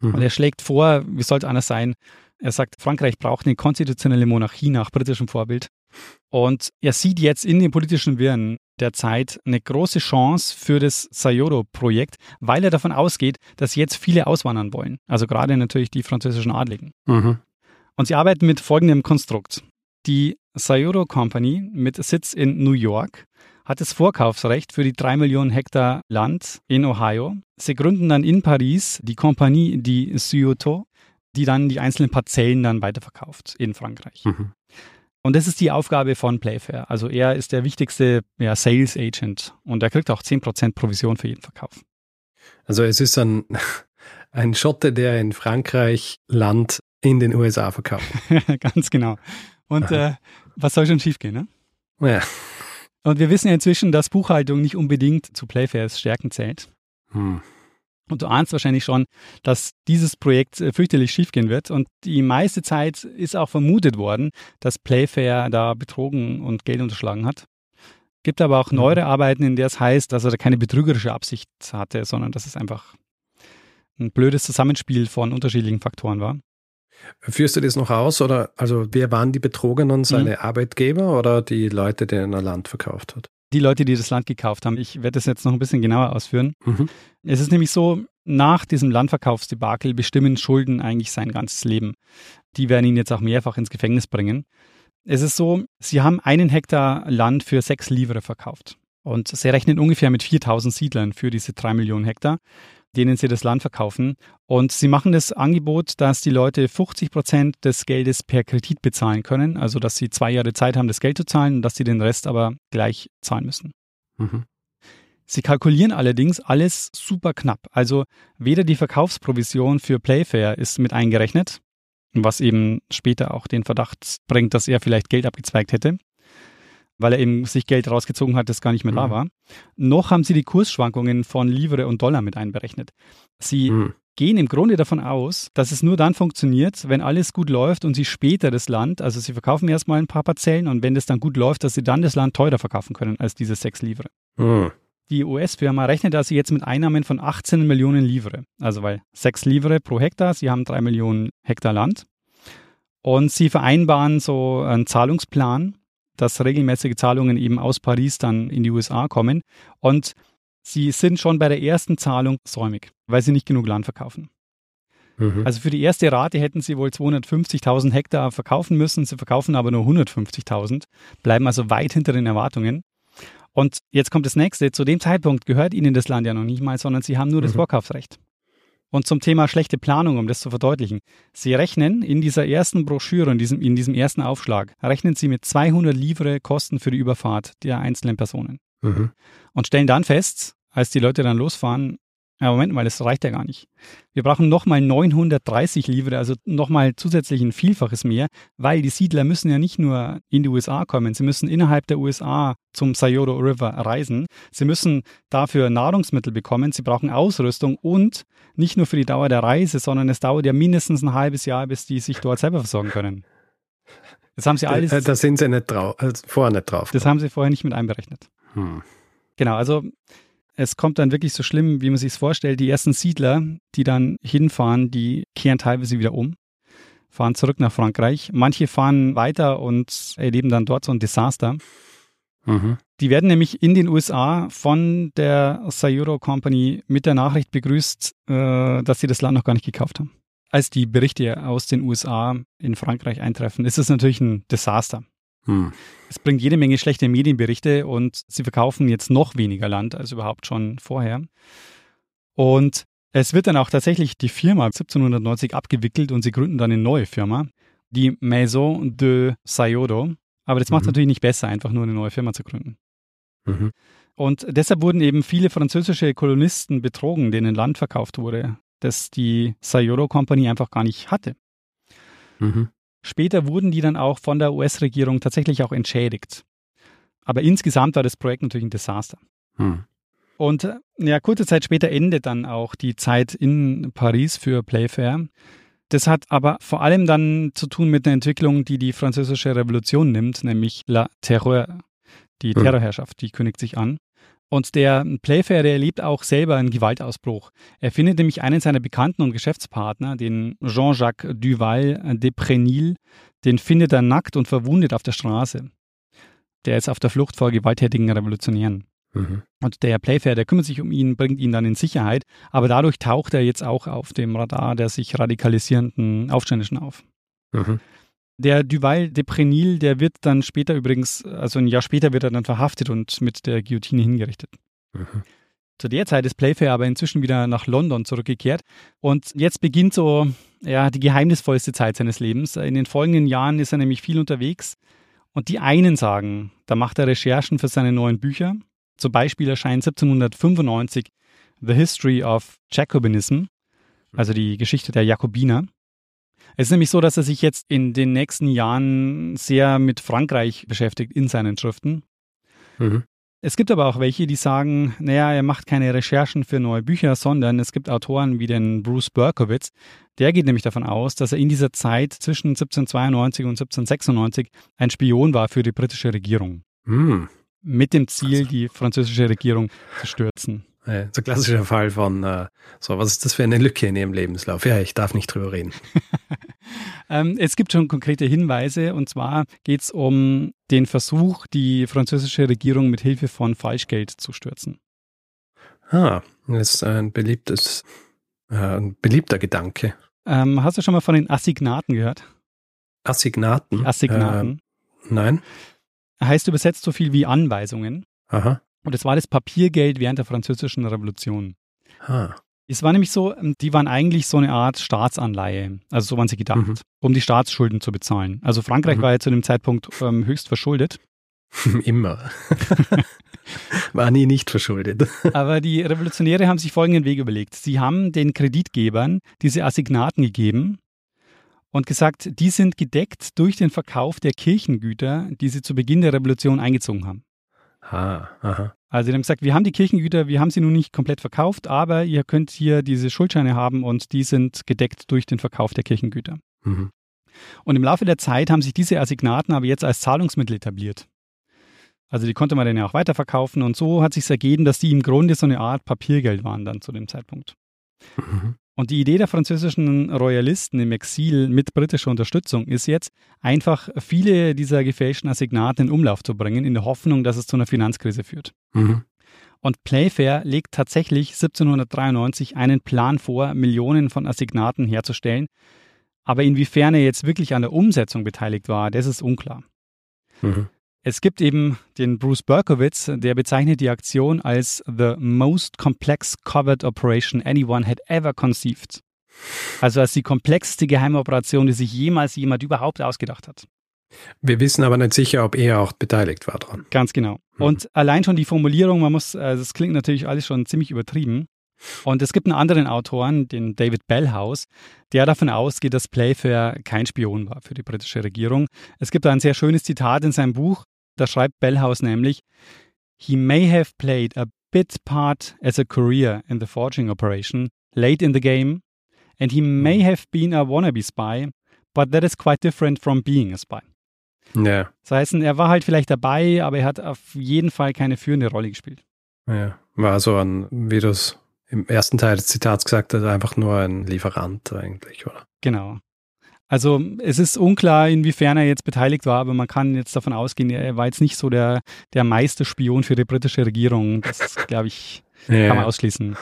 Mhm. Und er schlägt vor, wie soll es anders sein? Er sagt, Frankreich braucht eine konstitutionelle Monarchie nach britischem Vorbild. Und er sieht jetzt in den politischen Wirren der Zeit eine große Chance für das Scioto-Projekt, weil er davon ausgeht, dass jetzt viele auswandern wollen. Also gerade natürlich die französischen Adligen. Mhm. Und sie arbeiten mit folgendem Konstrukt. Die Scioto Company mit Sitz in New York hat das Vorkaufsrecht für die 3 Millionen Hektar Land in Ohio. Sie gründen dann in Paris die Kompanie, die Scioto, die dann die einzelnen Parzellen dann weiterverkauft in Frankreich. Mhm. Und das ist die Aufgabe von Playfair. Also er ist der wichtigste Sales Agent und er kriegt auch 10% Provision für jeden Verkauf. Also es ist ein Schotte, der in Frankreich Land in den USA verkauft. Ganz genau. Und was soll schon schief gehen, ne? Ja. Und wir wissen ja inzwischen, dass Buchhaltung nicht unbedingt zu Playfairs Stärken zählt. Hm. Und du ahnst wahrscheinlich schon, dass dieses Projekt fürchterlich schief gehen wird. Und die meiste Zeit ist auch vermutet worden, dass Playfair da betrogen und Geld unterschlagen hat. Gibt aber auch neuere Arbeiten, in der es heißt, dass er da keine betrügerische Absicht hatte, sondern dass es einfach ein blödes Zusammenspiel von unterschiedlichen Faktoren war. Führst du das noch aus? Oder also wer waren die Betrogenen, seine Arbeitgeber oder die Leute, denen er Land verkauft hat? Die Leute, die das Land gekauft haben. Ich werde das jetzt noch ein bisschen genauer ausführen. Mhm. Es ist nämlich so, nach diesem Landverkaufsdebakel bestimmen Schulden eigentlich sein ganzes Leben. Die werden ihn jetzt auch mehrfach ins Gefängnis bringen. Es ist so, sie haben 1 Hektar Land für 6 Livres verkauft. Und sie rechnen ungefähr mit 4.000 Siedlern für diese 3 Millionen Hektar, denen sie das Land verkaufen. Und sie machen das Angebot, dass die Leute 50% des Geldes per Kredit bezahlen können. Also, dass sie 2 Jahre Zeit haben, das Geld zu zahlen und dass sie den Rest aber gleich zahlen müssen. Mhm. Sie kalkulieren allerdings alles super knapp. Also, weder die Verkaufsprovision für Playfair ist mit eingerechnet, was eben später auch den Verdacht bringt, dass er vielleicht Geld abgezweigt hätte, weil er eben sich Geld rausgezogen hat, das gar nicht mehr da war. Noch haben sie die Kursschwankungen von Livre und Dollar mit einberechnet. Sie gehen im Grunde davon aus, dass es nur dann funktioniert, wenn alles gut läuft und sie später das Land, also sie verkaufen erstmal ein paar Parzellen und wenn das dann gut läuft, dass sie dann das Land teurer verkaufen können als diese 6 Livre. Mhm. Die US-Firma rechnet also jetzt mit Einnahmen von 18 Millionen Livre. Also weil 6 Livre pro Hektar, sie haben 3 Millionen Hektar Land. Und sie vereinbaren so einen Zahlungsplan, dass regelmäßige Zahlungen eben aus Paris dann in die USA kommen. Und sie sind schon bei der ersten Zahlung säumig, weil sie nicht genug Land verkaufen. Mhm. Also für die erste Rate hätten sie wohl 250.000 Hektar verkaufen müssen. Sie verkaufen aber nur 150.000, bleiben also weit hinter den Erwartungen. Und jetzt kommt das Nächste. Zu dem Zeitpunkt gehört ihnen das Land ja noch nicht mal, sondern sie haben nur das Vorkaufsrecht. Und zum Thema schlechte Planung, um das zu verdeutlichen. Sie rechnen in dieser ersten Broschüre, in diesem ersten Aufschlag, rechnen sie mit 200 Livre Kosten für die Überfahrt der einzelnen Personen. Mhm. Und stellen dann fest, als die Leute dann losfahren, ja, Moment mal, das reicht ja gar nicht. Wir brauchen nochmal 930 Livre, also nochmal zusätzlich ein Vielfaches mehr, weil die Siedler müssen ja nicht nur in die USA kommen, sie müssen innerhalb der USA zum Scioto River reisen, sie müssen dafür Nahrungsmittel bekommen, sie brauchen Ausrüstung und nicht nur für die Dauer der Reise, sondern es dauert ja mindestens ein halbes Jahr, bis die sich dort selber versorgen können. Das haben sie alles... Da sind sie nicht vorher nicht drauf. Das haben sie vorher nicht mit einberechnet. Genau, also... Es kommt dann wirklich so schlimm, wie man sich es vorstellt. Die ersten Siedler, die dann hinfahren, die kehren teilweise wieder um, fahren zurück nach Frankreich. Manche fahren weiter und erleben dann dort so ein Desaster. Mhm. Die werden nämlich in den USA von der Scioto Company mit der Nachricht begrüßt, dass sie das Land noch gar nicht gekauft haben. Als die Berichte aus den USA in Frankreich eintreffen, ist es natürlich ein Desaster. Es bringt jede Menge schlechte Medienberichte und sie verkaufen jetzt noch weniger Land als überhaupt schon vorher. Und es wird dann auch tatsächlich die Firma 1790 abgewickelt und sie gründen dann eine neue Firma, die Maison de Scioto. Aber das macht es natürlich nicht besser, einfach nur eine neue Firma zu gründen. Mhm. Und deshalb wurden eben viele französische Kolonisten betrogen, denen Land verkauft wurde, das die Scioto Company einfach gar nicht hatte. Mhm. Später wurden die dann auch von der US-Regierung tatsächlich auch entschädigt. Aber insgesamt war das Projekt natürlich ein Desaster. Und ja, kurze Zeit später endet dann auch die Zeit in Paris für Playfair. Das hat aber vor allem dann zu tun mit einer Entwicklung, die die Französische Revolution nimmt, nämlich La Terreur, die Terrorherrschaft, die kündigt sich an. Und der Playfair, der erlebt auch selber einen Gewaltausbruch. Er findet nämlich einen seiner Bekannten und Geschäftspartner, den Jean-Jacques Duval d'Eprémesnil, den findet er nackt und verwundet auf der Straße. Der ist auf der Flucht vor gewalttätigen Revolutionären. Mhm. Und der Playfair, der kümmert sich um ihn, bringt ihn dann in Sicherheit, aber dadurch taucht er jetzt auch auf dem Radar der sich radikalisierenden Aufständischen auf. Mhm. Der Duval d'Eprémesnil, der wird dann später übrigens, also ein Jahr später wird er dann verhaftet und mit der Guillotine hingerichtet. Mhm. Zu der Zeit ist Playfair aber inzwischen wieder nach London zurückgekehrt und jetzt beginnt so ja, die geheimnisvollste Zeit seines Lebens. In den folgenden Jahren ist er nämlich viel unterwegs und die einen sagen, da macht er Recherchen für seine neuen Bücher. Zum Beispiel erscheint 1795 The History of Jacobinism, also die Geschichte der Jakobiner. Es ist nämlich so, dass er sich jetzt in den nächsten Jahren sehr mit Frankreich beschäftigt in seinen Schriften. Mhm. Es gibt aber auch welche, die sagen, naja, er macht keine Recherchen für neue Bücher, sondern es gibt Autoren wie den Bruce Berkowitz. Der geht nämlich davon aus, dass er in dieser Zeit zwischen 1792 und 1796 ein Spion war für die britische Regierung. Mit dem Ziel, die französische Regierung zu stürzen. So klassischer Fall von, so, was ist das für eine Lücke in Ihrem Lebenslauf? Ja, ich darf nicht drüber reden. Es gibt schon konkrete Hinweise, und zwar geht es um den Versuch, die französische Regierung mit Hilfe von Falschgeld zu stürzen. Ah, das ist ein beliebter Gedanke. Hast du schon mal von den Assignaten gehört? Assignaten? Assignaten. Nein. Heißt übersetzt so viel wie Anweisungen. Aha. Und das war das Papiergeld während der Französischen Revolution. Ah. Es war nämlich so, die waren eigentlich so eine Art Staatsanleihe, also so waren sie gedacht, um die Staatsschulden zu bezahlen. Also Frankreich war ja zu dem Zeitpunkt höchst verschuldet. Immer. War nie nicht verschuldet. Aber die Revolutionäre haben sich folgenden Weg überlegt. Sie haben den Kreditgebern diese Assignaten gegeben und gesagt, die sind gedeckt durch den Verkauf der Kirchengüter, die sie zu Beginn der Revolution eingezogen haben. Ah, aha. Also die haben gesagt, wir haben die Kirchengüter, wir haben sie nun nicht komplett verkauft, aber ihr könnt hier diese Schuldscheine haben und die sind gedeckt durch den Verkauf der Kirchengüter. Mhm. Und im Laufe der Zeit haben sich diese Assignaten aber jetzt als Zahlungsmittel etabliert. Also die konnte man dann ja auch weiterverkaufen und so hat sich ergeben, dass die im Grunde so eine Art Papiergeld waren dann zu dem Zeitpunkt. Mhm. Und die Idee der französischen Royalisten im Exil mit britischer Unterstützung ist jetzt, einfach viele dieser gefälschten Assignaten in Umlauf zu bringen, in der Hoffnung, dass es zu einer Finanzkrise führt. Mhm. Und Playfair legt tatsächlich 1793 einen Plan vor, Millionen von Assignaten herzustellen. Aber inwiefern er jetzt wirklich an der Umsetzung beteiligt war, das ist unklar. Mhm. Es gibt eben den Bruce Berkowitz, der bezeichnet die Aktion als the most complex covert operation anyone had ever conceived. Also als die komplexste geheime Operation, die sich jemals jemand überhaupt ausgedacht hat. Wir wissen aber nicht sicher, ob er auch beteiligt war dran. Ganz genau. Und allein schon die Formulierung, das klingt natürlich alles schon ziemlich übertrieben. Und es gibt einen anderen Autoren, den David Bellhouse, der davon ausgeht, dass Playfair kein Spion war für die britische Regierung. Es gibt da ein sehr schönes Zitat in seinem Buch. Da schreibt Bellhouse nämlich, "He may have played a bit part as a courier in the forging operation late in the game, and he may have been a wannabe spy, but that is quite different from being a spy." Ja. Das heißt, er war halt vielleicht dabei, aber er hat auf jeden Fall keine führende Rolle gespielt. Ja, war so ein, wie du es im ersten Teil des Zitats gesagt hast, einfach nur ein Lieferant eigentlich, oder? Genau. Also es ist unklar, inwiefern er jetzt beteiligt war, aber man kann jetzt davon ausgehen, er war jetzt nicht so der Meisterspion für die britische Regierung. Das, glaube ich, kann man ausschließen.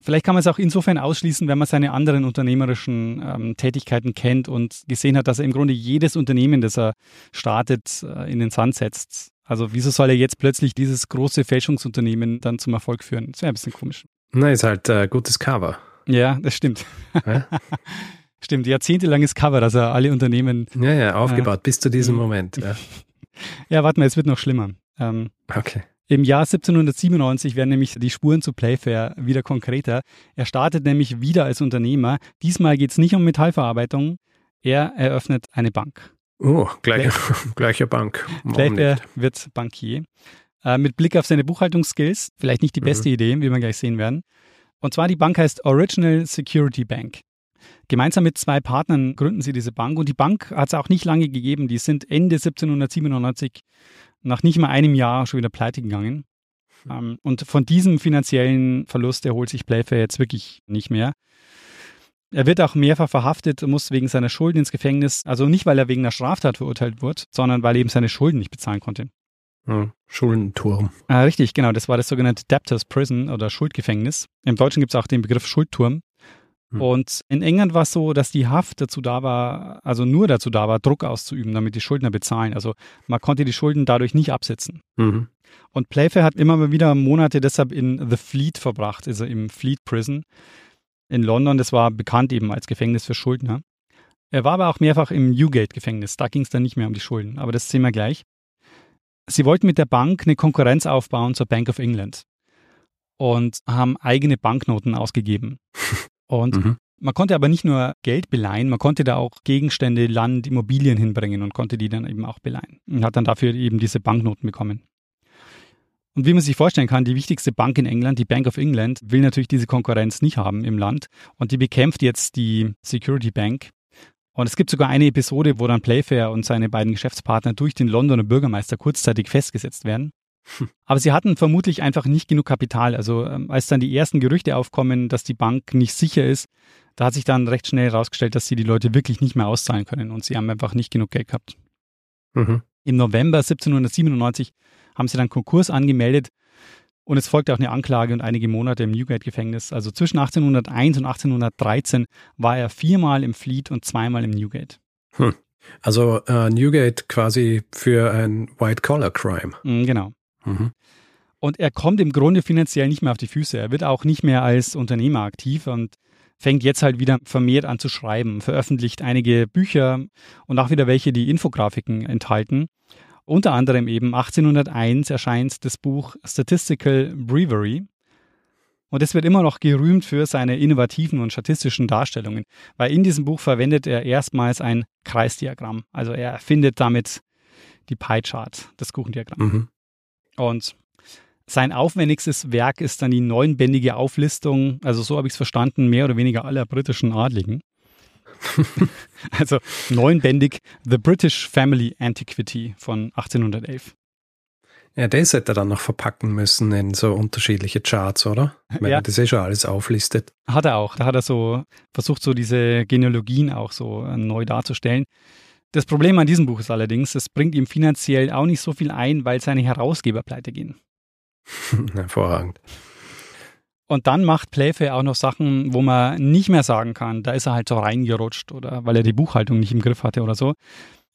Vielleicht kann man es auch insofern ausschließen, wenn man seine anderen unternehmerischen Tätigkeiten kennt und gesehen hat, dass er im Grunde jedes Unternehmen, das er startet, in den Sand setzt. Also wieso soll er jetzt plötzlich dieses große Fälschungsunternehmen dann zum Erfolg führen? Das wäre ein bisschen komisch. Na, ist halt gutes Cover. Ja, das stimmt. Ja? Stimmt, jahrzehntelanges Cover, dass er alle Unternehmen... Ja, aufgebaut bis zu diesem Moment. Ja, ja, warte mal, es wird noch schlimmer. Okay. Im Jahr 1797 werden nämlich die Spuren zu Playfair wieder konkreter. Er startet nämlich wieder als Unternehmer. Diesmal geht es nicht um Metallverarbeitung. Er eröffnet eine Bank. Oh, gleiche Bank. Playfair wird Bankier. Mit Blick auf seine Buchhaltungsskills, vielleicht nicht die beste Idee, wie wir gleich sehen werden. Und zwar die Bank heißt Original Security Bank. Gemeinsam mit zwei Partnern gründen sie diese Bank und die Bank hat es auch nicht lange gegeben. Die sind Ende 1797 nach nicht mal einem Jahr schon wieder pleite gegangen. Und von diesem finanziellen Verlust erholt sich Playfair jetzt wirklich nicht mehr. Er wird auch mehrfach verhaftet und muss wegen seiner Schulden ins Gefängnis. Also nicht, weil er wegen einer Straftat verurteilt wurde, sondern weil er eben seine Schulden nicht bezahlen konnte. Schuldenturm. Richtig, genau. Das war das sogenannte Debtors Prison oder Schuldgefängnis. Im Deutschen gibt es auch den Begriff Schuldturm. Und in England war es so, dass die Haft nur dazu da war, Druck auszuüben, damit die Schuldner bezahlen. Also man konnte die Schulden dadurch nicht absetzen. Mhm. Und Playfair hat immer mal wieder Monate deshalb in The Fleet verbracht, also im Fleet Prison in London. Das war bekannt eben als Gefängnis für Schuldner. Er war aber auch mehrfach im Newgate-Gefängnis. Da ging es dann nicht mehr um die Schulden, aber das sehen wir gleich. Sie wollten mit der Bank eine Konkurrenz aufbauen zur Bank of England und haben eigene Banknoten ausgegeben. Und man konnte aber nicht nur Geld beleihen, man konnte da auch Gegenstände, Land, Immobilien hinbringen und konnte die dann eben auch beleihen. Und hat dann dafür eben diese Banknoten bekommen. Und wie man sich vorstellen kann, die wichtigste Bank in England, die Bank of England, will natürlich diese Konkurrenz nicht haben im Land. Und die bekämpft jetzt die Security Bank. Und es gibt sogar eine Episode, wo dann Playfair und seine beiden Geschäftspartner durch den Londoner Bürgermeister kurzzeitig festgesetzt werden. Aber sie hatten vermutlich einfach nicht genug Kapital. Also als dann die ersten Gerüchte aufkommen, dass die Bank nicht sicher ist, da hat sich dann recht schnell herausgestellt, dass sie die Leute wirklich nicht mehr auszahlen können und sie haben einfach nicht genug Geld gehabt. Mhm. Im November 1797 haben sie dann Konkurs angemeldet und es folgte auch eine Anklage und einige Monate im Newgate-Gefängnis. Also zwischen 1801 und 1813 war er 4-mal im Fleet und 2-mal im Newgate. Hm. Also Newgate quasi für ein White-Collar-Crime. Genau. Mhm. Und er kommt im Grunde finanziell nicht mehr auf die Füße. Er wird auch nicht mehr als Unternehmer aktiv und fängt jetzt halt wieder vermehrt an zu schreiben, veröffentlicht einige Bücher und auch wieder welche, die Infografiken enthalten. Unter anderem eben 1801 erscheint das Buch Statistical Breviary. Und es wird immer noch gerühmt für seine innovativen und statistischen Darstellungen, weil in diesem Buch verwendet er erstmals ein Kreisdiagramm. Also er erfindet damit die Pie-Chart, das Kuchendiagramm. Mhm. Und sein aufwendigstes Werk ist dann die 9-bändige Auflistung, also so habe ich es verstanden, mehr oder weniger aller britischen Adligen. Also 9-bändig The British Family Antiquity von 1811. Ja, das hätte er dann noch verpacken müssen in so unterschiedliche Charts, oder? Wenn ja. Das schon alles auflistet. Hat er auch. Da hat er so versucht, so diese Genealogien auch so neu darzustellen. Das Problem an diesem Buch ist allerdings, es bringt ihm finanziell auch nicht so viel ein, weil seine Herausgeber pleite gehen. Hervorragend. Und dann macht Playfair auch noch Sachen, wo man nicht mehr sagen kann, da ist er halt so reingerutscht oder weil er die Buchhaltung nicht im Griff hatte oder so.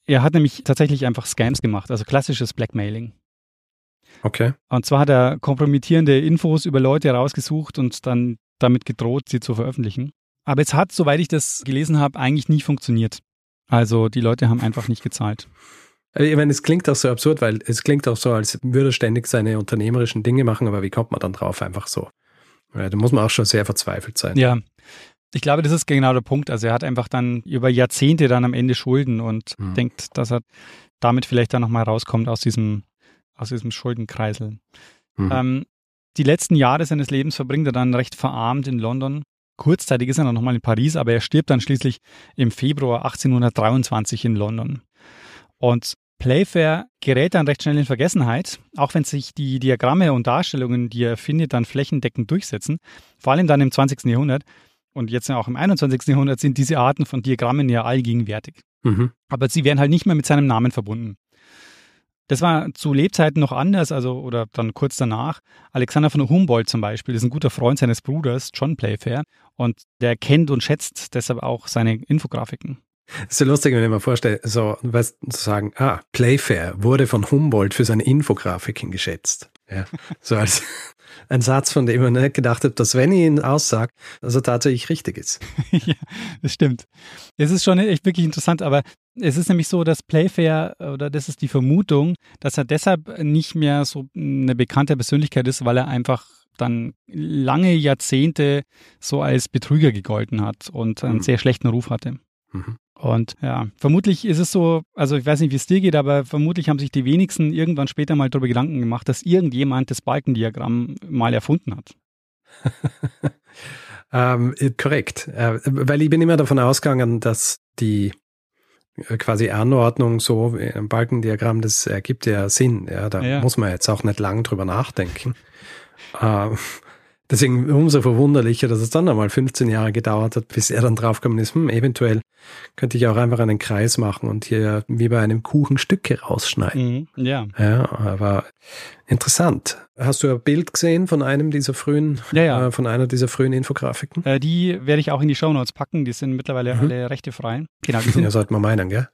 Er hat nämlich tatsächlich einfach Scams gemacht, also klassisches Blackmailing. Okay. Und zwar hat er kompromittierende Infos über Leute rausgesucht und dann damit gedroht, sie zu veröffentlichen. Aber es hat, soweit ich das gelesen habe, eigentlich nie funktioniert. Also die Leute haben einfach nicht gezahlt. Ich meine, es klingt auch so absurd, weil es klingt auch so, als würde er ständig seine unternehmerischen Dinge machen, aber wie kommt man dann drauf einfach so? Ja, da muss man auch schon sehr verzweifelt sein. Ja, ich glaube, das ist genau der Punkt. Also er hat einfach dann über Jahrzehnte dann am Ende Schulden und denkt, dass er damit vielleicht dann nochmal rauskommt aus diesem Schuldenkreisel. Mhm. Die letzten Jahre seines Lebens verbringt er dann recht verarmt in London. Kurzzeitig ist er dann nochmal in Paris, aber er stirbt dann schließlich im Februar 1823 in London. Und Playfair gerät dann recht schnell in Vergessenheit, auch wenn sich die Diagramme und Darstellungen, die er findet, dann flächendeckend durchsetzen. Vor allem dann im 20. Jahrhundert und jetzt auch im 21. Jahrhundert sind diese Arten von Diagrammen ja allgegenwärtig. Mhm. Aber sie werden halt nicht mehr mit seinem Namen verbunden. Das war zu Lebzeiten noch anders, also oder dann kurz danach. Alexander von Humboldt zum Beispiel ist ein guter Freund seines Bruders, John Playfair, und der kennt und schätzt deshalb auch seine Infografiken. Das ist so lustig, wenn ich mir vorstelle, so was zu sagen, Playfair wurde von Humboldt für seine Infografiken geschätzt. Ja, so als ein Satz, von dem man nicht gedacht hat, dass wenn ich ihn aussage, dass er tatsächlich richtig ist. Ja, das stimmt. Es ist schon echt wirklich interessant, aber es ist nämlich so, dass Playfair, oder das ist die Vermutung, dass er deshalb nicht mehr so eine bekannte Persönlichkeit ist, weil er einfach dann lange Jahrzehnte so als Betrüger gegolten hat und einen sehr schlechten Ruf hatte. Mhm. Und ja, vermutlich ist es so, also ich weiß nicht, wie es dir geht, aber vermutlich haben sich die wenigsten irgendwann später mal darüber Gedanken gemacht, dass irgendjemand das Balkendiagramm mal erfunden hat. Korrekt, weil ich bin immer davon ausgegangen, dass die quasi Anordnung so im Balkendiagramm, das ergibt ja Sinn. Ja, da muss man jetzt auch nicht lang drüber nachdenken. Deswegen umso verwunderlicher, dass es dann einmal 15 Jahre gedauert hat, bis er dann draufgekommen ist, eventuell könnte ich auch einfach einen Kreis machen und hier wie bei einem Kuchen Stücke rausschneiden. Mhm, ja, aber interessant. Hast du ein Bild gesehen von einem dieser frühen, von einer dieser frühen Infografiken? Die werde ich auch in die Shownotes packen, die sind mittlerweile alle rechtefrei. Genau, ja, sollte man meinen, gell?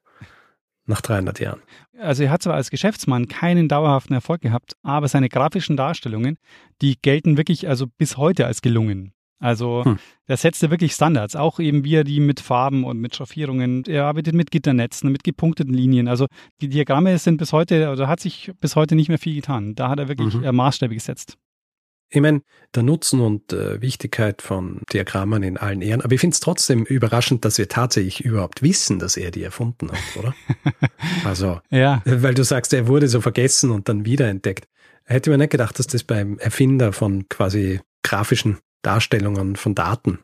Nach 300 Jahren. Also er hat zwar als Geschäftsmann keinen dauerhaften Erfolg gehabt, aber seine grafischen Darstellungen, die gelten wirklich also bis heute als gelungen. Also das setzte wirklich Standards, auch eben wie er die mit Farben und mit Schraffierungen, er arbeitet mit Gitternetzen, mit gepunkteten Linien. Also die Diagramme sind bis heute, oder hat sich bis heute nicht mehr viel getan. Da hat er wirklich Maßstäbe gesetzt. Ich meine, der Nutzen und Wichtigkeit von Diagrammen in allen Ehren, aber ich finde es trotzdem überraschend, dass wir tatsächlich überhaupt wissen, dass er die erfunden hat, oder? Also, weil du sagst, er wurde so vergessen und dann wiederentdeckt. Hätte man nicht gedacht, dass das beim Erfinder von quasi grafischen Darstellungen von Daten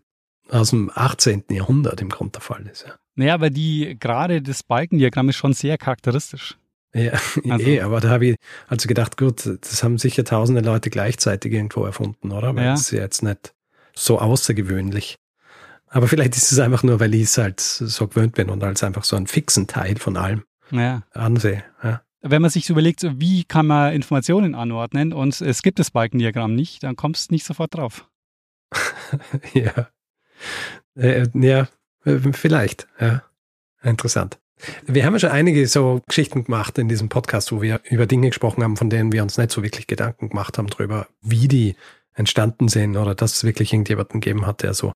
aus dem 18. Jahrhundert im Grunde der Fall ist. Ja. Naja, aber gerade das Balkendiagramm ist schon sehr charakteristisch. Ja, also, aber da habe ich also gedacht, gut, das haben sicher tausende Leute gleichzeitig irgendwo erfunden, oder? Weil es ja jetzt nicht so außergewöhnlich. Aber vielleicht ist es einfach nur, weil ich es halt so gewöhnt bin und als einfach so einen fixen Teil von allem ansehe. Ja. Wenn man sich überlegt, wie kann man Informationen anordnen und es gibt das Balkendiagramm nicht, dann kommst du nicht sofort drauf. Vielleicht. Ja. Interessant. Wir haben ja schon einige so Geschichten gemacht in diesem Podcast, wo wir über Dinge gesprochen haben, von denen wir uns nicht so wirklich Gedanken gemacht haben darüber, wie die entstanden sind oder dass es wirklich irgendjemanden gegeben hat, der so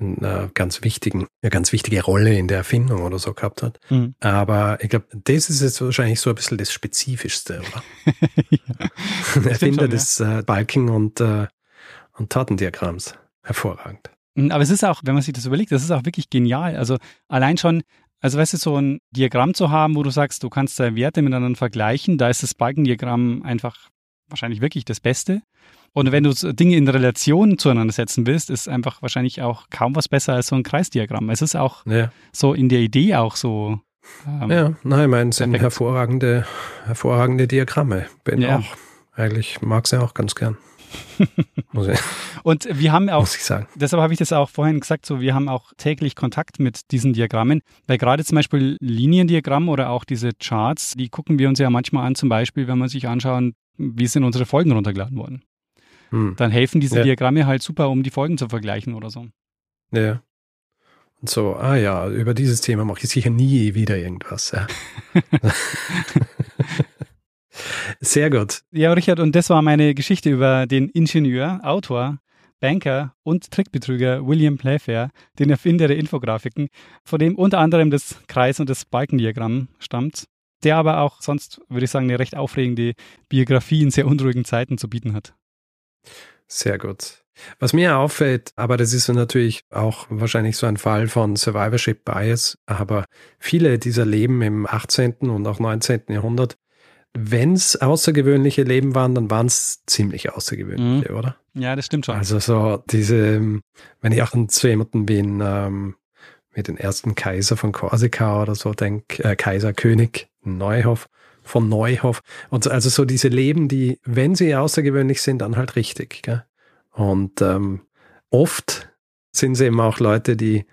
eine ganz wichtige Rolle in der Erfindung oder so gehabt hat. Mhm. Aber ich glaube, das ist jetzt wahrscheinlich so ein bisschen das Spezifischste, oder? Erfinder des Balken- und Tortendiagramms. Hervorragend. Aber es ist auch, wenn man sich das überlegt, das ist auch wirklich genial. Also allein schon, also weißt du, so ein Diagramm zu haben, wo du sagst, du kannst da Werte miteinander vergleichen, da ist das Balkendiagramm einfach wahrscheinlich wirklich das Beste. Und wenn du Dinge in Relation zueinander setzen willst, ist einfach wahrscheinlich auch kaum was besser als so ein Kreisdiagramm. Es ist auch so in der Idee auch so. Ich meine, es sind hervorragende Diagramme. Eigentlich mag ich sie auch ganz gern. Und wir haben auch, muss ich sagen. Deshalb habe ich das auch vorhin gesagt, so wir haben auch täglich Kontakt mit diesen Diagrammen, weil gerade zum Beispiel Liniendiagramm oder auch diese Charts, die gucken wir uns ja manchmal an, zum Beispiel, wenn man sich anschauen, wie sind unsere Folgen runtergeladen worden. Dann helfen diese Diagramme halt super, um die Folgen zu vergleichen oder so. Ja. Und so, über dieses Thema mache ich sicher nie wieder irgendwas. Ja. Sehr gut. Ja, Richard, und das war meine Geschichte über den Ingenieur, Autor, Banker und Trickbetrüger William Playfair, den Erfinder der Infografiken, von dem unter anderem das Kreis- und das Balkendiagramm stammt, der aber auch sonst, würde ich sagen, eine recht aufregende Biografie in sehr unruhigen Zeiten zu bieten hat. Sehr gut. Was mir auffällt, aber das ist natürlich auch wahrscheinlich so ein Fall von Survivorship Bias, aber viele dieser Leben im 18. und auch 19. Jahrhundert, wenn es außergewöhnliche Leben waren, dann waren es ziemlich außergewöhnliche, oder? Ja, das stimmt schon. Also so diese, wenn ich auch an so jemanden wie den ersten Kaiser von Korsika oder so denke, Kaiserkönig Neuhof, von Neuhof. Und also so diese Leben, die, wenn sie außergewöhnlich sind, dann halt richtig. Gell? Und oft sind sie eben auch Leute, die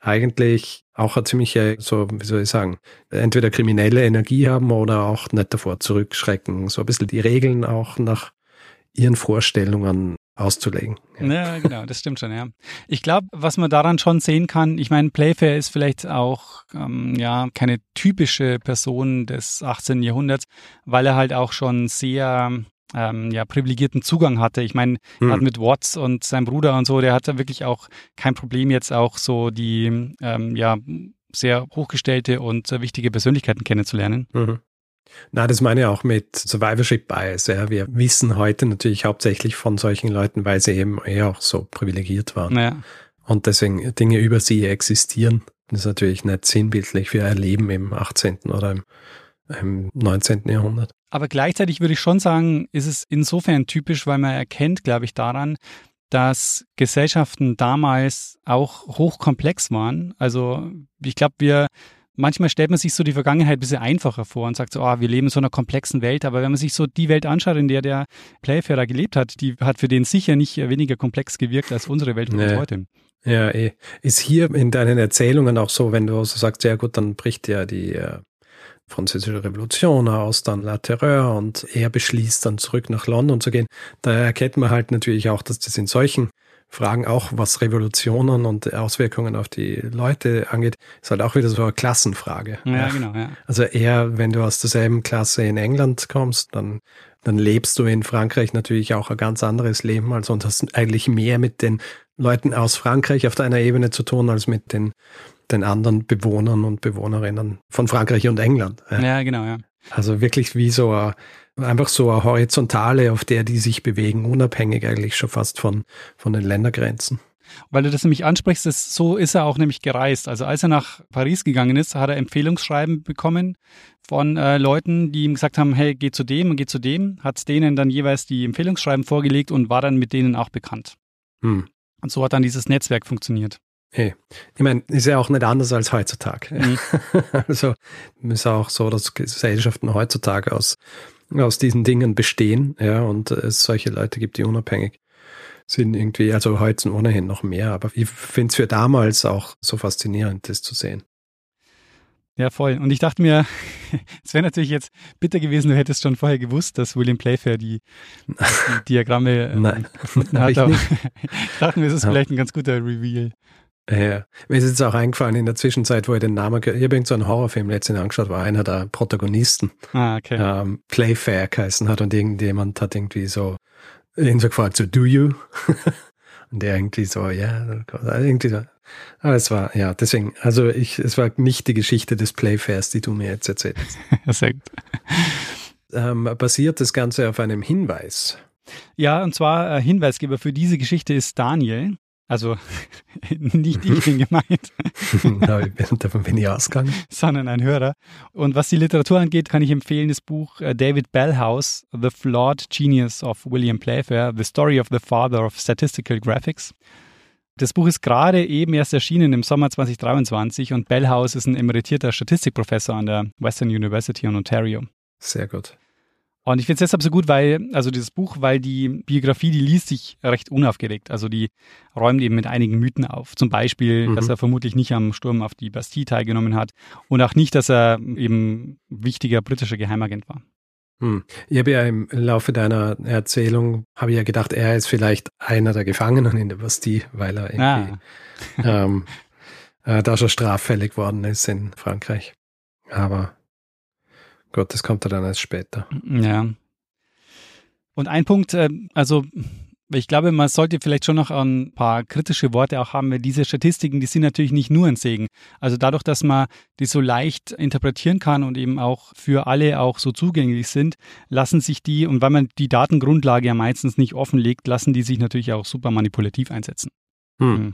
eigentlich auch eine ziemliche, so wie soll ich sagen, entweder kriminelle Energie haben oder auch nicht davor zurückschrecken, so ein bisschen die Regeln auch nach ihren Vorstellungen auszulegen. Ja, genau, das stimmt schon, ja. Ich glaube, was man daran schon sehen kann, ich meine, Playfair ist vielleicht auch keine typische Person des 18. Jahrhunderts, weil er halt auch schon sehr privilegierten Zugang hatte. Ich meine, er hat mit Watts und seinem Bruder und so, der hatte wirklich auch kein Problem, jetzt auch so die sehr hochgestellte und wichtige Persönlichkeiten kennenzulernen. Mhm. Na, das meine ich auch mit Survivorship Bias. Ja. Wir wissen heute natürlich hauptsächlich von solchen Leuten, weil sie eben eher auch so privilegiert waren. Ja. Und deswegen Dinge über sie existieren. Das ist natürlich nicht sinnbildlich für ein Leben im 18. oder im 19. Jahrhundert. Aber gleichzeitig würde ich schon sagen, ist es insofern typisch, weil man erkennt, glaube ich, daran, dass Gesellschaften damals auch hochkomplex waren. Also ich glaube, manchmal stellt man sich so die Vergangenheit ein bisschen einfacher vor und sagt so, wir leben in so einer komplexen Welt. Aber wenn man sich so die Welt anschaut, in der der Playfair gelebt hat, die hat für den sicher nicht weniger komplex gewirkt als unsere Welt heute. Ja, ist hier in deinen Erzählungen auch so, wenn du so sagst, ja gut, dann bricht ja die Französische Revolution aus, dann La Terreur und er beschließt dann zurück nach London zu gehen. Da erkennt man halt natürlich auch, dass das in solchen Fragen auch, was Revolutionen und Auswirkungen auf die Leute angeht, ist halt auch wieder so eine Klassenfrage. Ja, genau. Ja. Also eher, wenn du aus derselben Klasse in England kommst, dann lebst du in Frankreich natürlich auch ein ganz anderes Leben als und hast eigentlich mehr mit den Leuten aus Frankreich auf deiner Ebene zu tun, als mit den anderen Bewohnern und Bewohnerinnen von Frankreich und England. Ja, genau, ja. Also wirklich wie so einfach so eine Horizontale, auf der die sich bewegen, unabhängig eigentlich schon fast von den Ländergrenzen. Weil du das nämlich ansprichst, so ist er auch nämlich gereist. Also als er nach Paris gegangen ist, hat er Empfehlungsschreiben bekommen von Leuten, die ihm gesagt haben, hey, geh zu dem und geh zu dem, hat denen dann jeweils die Empfehlungsschreiben vorgelegt und war dann mit denen auch bekannt. Und so hat dann dieses Netzwerk funktioniert. Hey. Ich meine, ist ja auch nicht anders als heutzutage. Mhm. Also ist ja auch so, dass Gesellschaften heutzutage aus diesen Dingen bestehen, ja, und es solche Leute gibt, die unabhängig sind irgendwie, also heute ohnehin noch mehr, aber ich finde es für damals auch so faszinierend, das zu sehen. Ja, voll. Und ich dachte mir, es wäre natürlich jetzt bitter gewesen, du hättest schon vorher gewusst, dass William Playfair die Diagramme erfunden hat. Ich dachte mir, es ist vielleicht ein ganz guter Reveal. Ja, mir ist jetzt auch eingefallen, in der Zwischenzeit, wo ich den Namen gehört habe, ich habe so einen Horrorfilm letztens angeschaut, war einer der Protagonisten, Playfair geheißen hat, und irgendjemand hat irgendwie so ihn so gefragt, so, do you? Und der irgendwie so, ja, irgendwie so. Aber es war, ja, deswegen, also es war nicht die Geschichte des Playfairs, die du mir jetzt erzählst. Sehr gut. Basiert das Ganze auf einem Hinweis? Ja, und zwar Hinweisgeber für diese Geschichte ist Daniel. Also nicht ich bin gemeint. Davon bin ich ausgegangen. Sondern ein Hörer. Und was die Literatur angeht, kann ich empfehlen das Buch David Bellhouse, The Flawed Genius of William Playfair, The Story of the Father of Statistical Graphics. Das Buch ist gerade eben erst erschienen im Sommer 2023 und Bellhouse ist ein emeritierter Statistikprofessor an der Western University in Ontario. Sehr gut. Und ich finde es deshalb so gut, weil die Biografie, die liest sich recht unaufgeregt. Also die räumt eben mit einigen Mythen auf. Zum Beispiel, dass er vermutlich nicht am Sturm auf die Bastille teilgenommen hat und auch nicht, dass er eben wichtiger britischer Geheimagent war. Ich habe ja im Laufe deiner Erzählung, gedacht, er ist vielleicht einer der Gefangenen in der Bastille, weil er irgendwie da schon straffällig worden ist in Frankreich. Aber gut, das kommt dann erst später. Ja. Und ein Punkt, also ich glaube, man sollte vielleicht schon noch ein paar kritische Worte auch haben, weil diese Statistiken, die sind natürlich nicht nur ein Segen. Also dadurch, dass man die so leicht interpretieren kann und eben auch für alle auch so zugänglich sind, lassen sich die, und weil man die Datengrundlage ja meistens nicht offenlegt, lassen die sich natürlich auch super manipulativ einsetzen. Ja.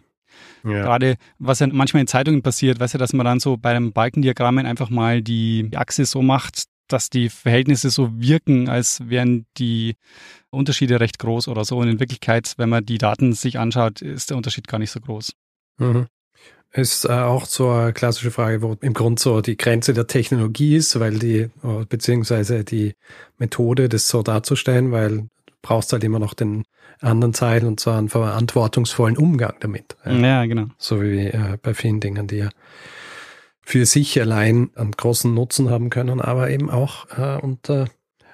Gerade, was ja manchmal in Zeitungen passiert, weißt du, dass man dann so bei den Balkendiagrammen einfach mal die Achse so macht, dass die Verhältnisse so wirken, als wären die Unterschiede recht groß oder so. Und in Wirklichkeit, wenn man die Daten sich anschaut, ist der Unterschied gar nicht so groß. Mhm. Ist auch so eine klassische Frage, wo im Grunde so die Grenze der Technologie ist, weil beziehungsweise die Methode, das so darzustellen, weil brauchst halt immer noch den anderen Teil und zwar einen verantwortungsvollen Umgang damit. Ja, genau. So wie bei vielen Dingen, die ja für sich allein einen großen Nutzen haben können, aber eben auch unter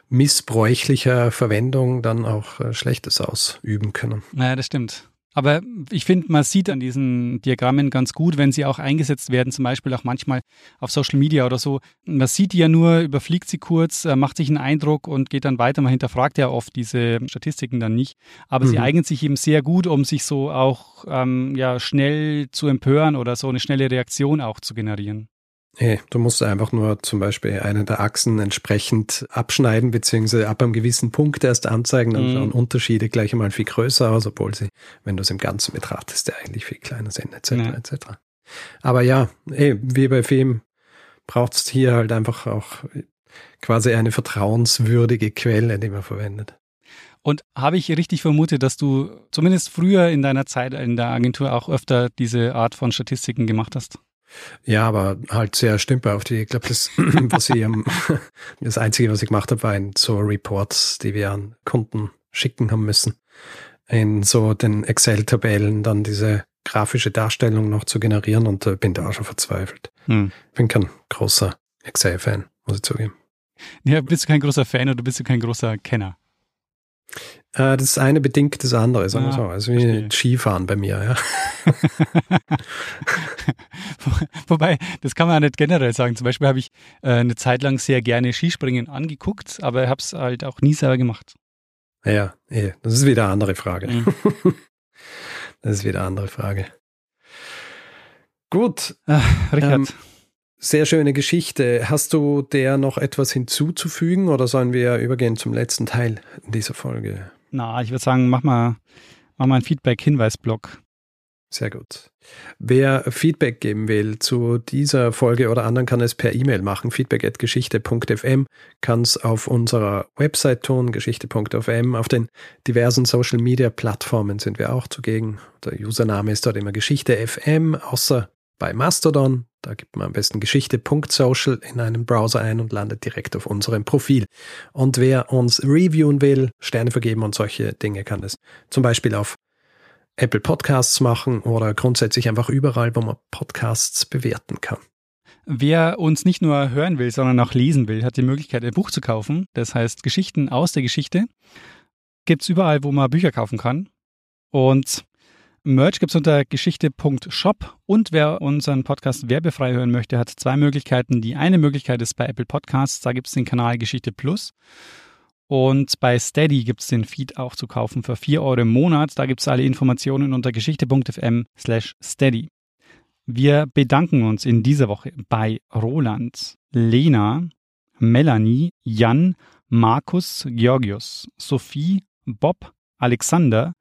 missbräuchlicher Verwendung dann auch Schlechtes ausüben können. Naja, das stimmt. Aber ich finde, man sieht an diesen Diagrammen ganz gut, wenn sie auch eingesetzt werden, zum Beispiel auch manchmal auf Social Media oder so. Man sieht die ja nur, überfliegt sie kurz, macht sich einen Eindruck und geht dann weiter. Man hinterfragt ja oft diese Statistiken dann nicht. Aber sie eignen sich eben sehr gut, um sich so auch schnell zu empören oder so eine schnelle Reaktion auch zu generieren. Hey, du musst einfach nur zum Beispiel eine der Achsen entsprechend abschneiden, beziehungsweise ab einem gewissen Punkt erst anzeigen, dann schauen Unterschiede gleich einmal viel größer aus, obwohl sie, wenn du es im Ganzen betrachtest, ja eigentlich viel kleiner sind, etc. Aber ja, wie bei Film braucht es hier halt einfach auch quasi eine vertrauenswürdige Quelle, die man verwendet. Und habe ich richtig vermutet, dass du zumindest früher in deiner Zeit in der Agentur auch öfter diese Art von Statistiken gemacht hast? Ja, aber halt sehr stümperhaft. Ich glaube, das Einzige, was ich gemacht habe, waren so Reports, die wir an Kunden schicken haben müssen. In so den Excel-Tabellen dann diese grafische Darstellung noch zu generieren und bin da auch schon verzweifelt. Ich bin kein großer Excel-Fan, muss ich zugeben. Ja, bist du kein großer Fan oder bist du kein großer Kenner? Das eine bedingt das andere, sagen wir so. Also wie Skifahren bei mir, ja. Wobei, das kann man ja nicht generell sagen. Zum Beispiel habe ich eine Zeit lang sehr gerne Skispringen angeguckt, aber habe es halt auch nie selber gemacht. Ja, das ist wieder eine andere Frage. Gut. Richard. Sehr schöne Geschichte. Hast du der noch etwas hinzuzufügen oder sollen wir übergehen zum letzten Teil dieser Folge? Na, ich würde sagen, mach mal einen Feedback-Hinweis-Blog. Sehr gut. Wer Feedback geben will zu dieser Folge oder anderen, kann es per E-Mail machen. feedback@geschichte.fm, kann es auf unserer Website tun, geschichte.fm. Auf den diversen Social-Media-Plattformen sind wir auch zugegen. Der Username ist dort immer GeschichteFM, außer bei Mastodon. Da gibt man am besten geschichte.social in einen Browser ein und landet direkt auf unserem Profil. Und wer uns reviewen will, Sterne vergeben und solche Dinge, kann es zum Beispiel auf Apple Podcasts machen oder grundsätzlich einfach überall, wo man Podcasts bewerten kann. Wer uns nicht nur hören will, sondern auch lesen will, hat die Möglichkeit, ein Buch zu kaufen. Das heißt, Geschichten aus der Geschichte gibt es überall, wo man Bücher kaufen kann. Und Merch gibt es unter geschichte.shop. Und wer unseren Podcast werbefrei hören möchte, hat zwei Möglichkeiten. Die eine Möglichkeit ist bei Apple Podcasts, da gibt es den Kanal Geschichte Plus. Und bei Steady gibt es den Feed auch zu kaufen für 4 Euro im Monat. Da gibt es alle Informationen unter geschichte.fm/steady. Wir bedanken uns in dieser Woche bei Roland, Lena, Melanie, Jan, Markus, Georgios, Sophie, Bob, Alexander,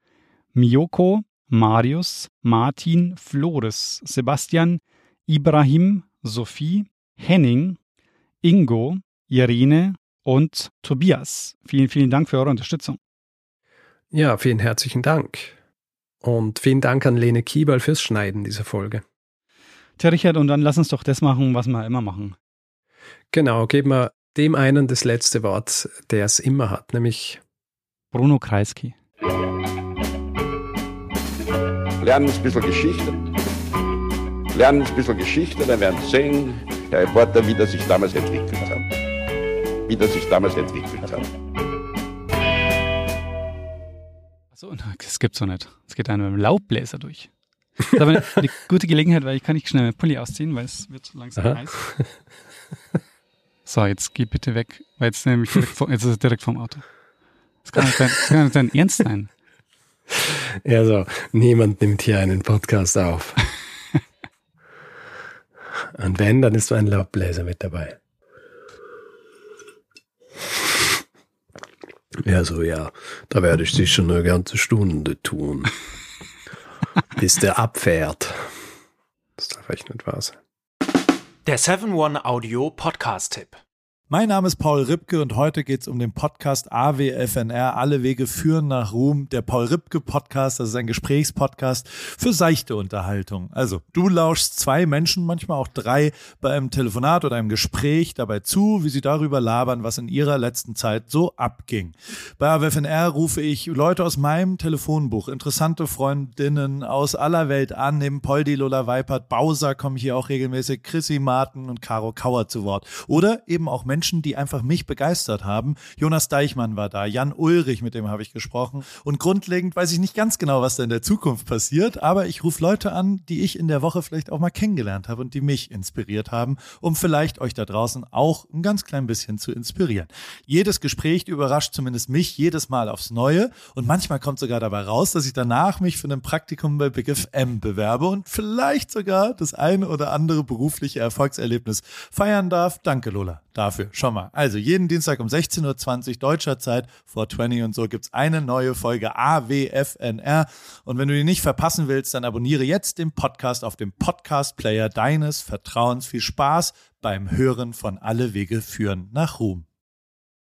Miyoko, Marius, Martin, Flores, Sebastian, Ibrahim, Sophie, Henning, Ingo, Irene und Tobias. Vielen, vielen Dank für eure Unterstützung. Ja, vielen herzlichen Dank. Und vielen Dank an Lene Kieberl fürs Schneiden dieser Folge. Tja, Richard, und dann lass uns doch das machen, was wir immer machen. Genau, geben wir dem einen das letzte Wort, der es immer hat, nämlich Bruno Kreisky. Lernen ein bisschen Geschichte. Lernen ein bisschen Geschichte, dann werden Sie sehen, der Reporter, wie das sich damals entwickelt hat. Achso, das gibt's doch nicht. Es geht einem mit dem Laubbläser durch. Das ist aber eine gute Gelegenheit, weil ich kann nicht schnell meinen Pulli ausziehen, weil es wird langsam heiß. So, jetzt geh bitte weg, weil jetzt nämlich jetzt ist es direkt vorm Auto. Das kann nicht dein Ernst sein. Ja, so, niemand nimmt hier einen Podcast auf. Und wenn, dann ist so ein Laubbläser mit dabei. Ja, so, ja, da werde ich sicher eine ganze Stunde tun, bis der abfährt. Das darf echt nicht wahr sein. Der 7-One-Audio-Podcast-Tipp. Mein Name ist Paul Ripke und heute geht's um den Podcast AWFNR, Alle Wege führen nach Ruhm, der Paul-Ripke-Podcast. Das ist ein Gesprächspodcast für seichte Unterhaltung. Also du lauschst 2 Menschen, manchmal auch 3, bei einem Telefonat oder einem Gespräch dabei zu, wie sie darüber labern, was in ihrer letzten Zeit so abging. Bei AWFNR rufe ich Leute aus meinem Telefonbuch, interessante Freundinnen aus aller Welt an, neben Poldi, Lola Weipert, Bowser kommen hier auch regelmäßig, Chrissy Martin und Caro Kauer zu Wort. Oder eben auch Menschen, die einfach mich begeistert haben. Jonas Deichmann war da, Jan Ulrich, mit dem habe ich gesprochen. Und grundlegend weiß ich nicht ganz genau, was da in der Zukunft passiert, aber ich rufe Leute an, die ich in der Woche vielleicht auch mal kennengelernt habe und die mich inspiriert haben, um vielleicht euch da draußen auch ein ganz klein bisschen zu inspirieren. Jedes Gespräch überrascht zumindest mich jedes Mal aufs Neue und manchmal kommt sogar dabei raus, dass ich danach mich für ein Praktikum bei Big FM bewerbe und vielleicht sogar das ein oder andere berufliche Erfolgserlebnis feiern darf. Danke, Lola, dafür. Schau mal. Also jeden Dienstag um 16.20 Uhr deutscher Zeit, 420 und so, gibt es eine neue Folge AWFNR. Und wenn du die nicht verpassen willst, dann abonniere jetzt den Podcast auf dem Podcast-Player deines Vertrauens. Viel Spaß beim Hören von Alle Wege führen nach Ruhm.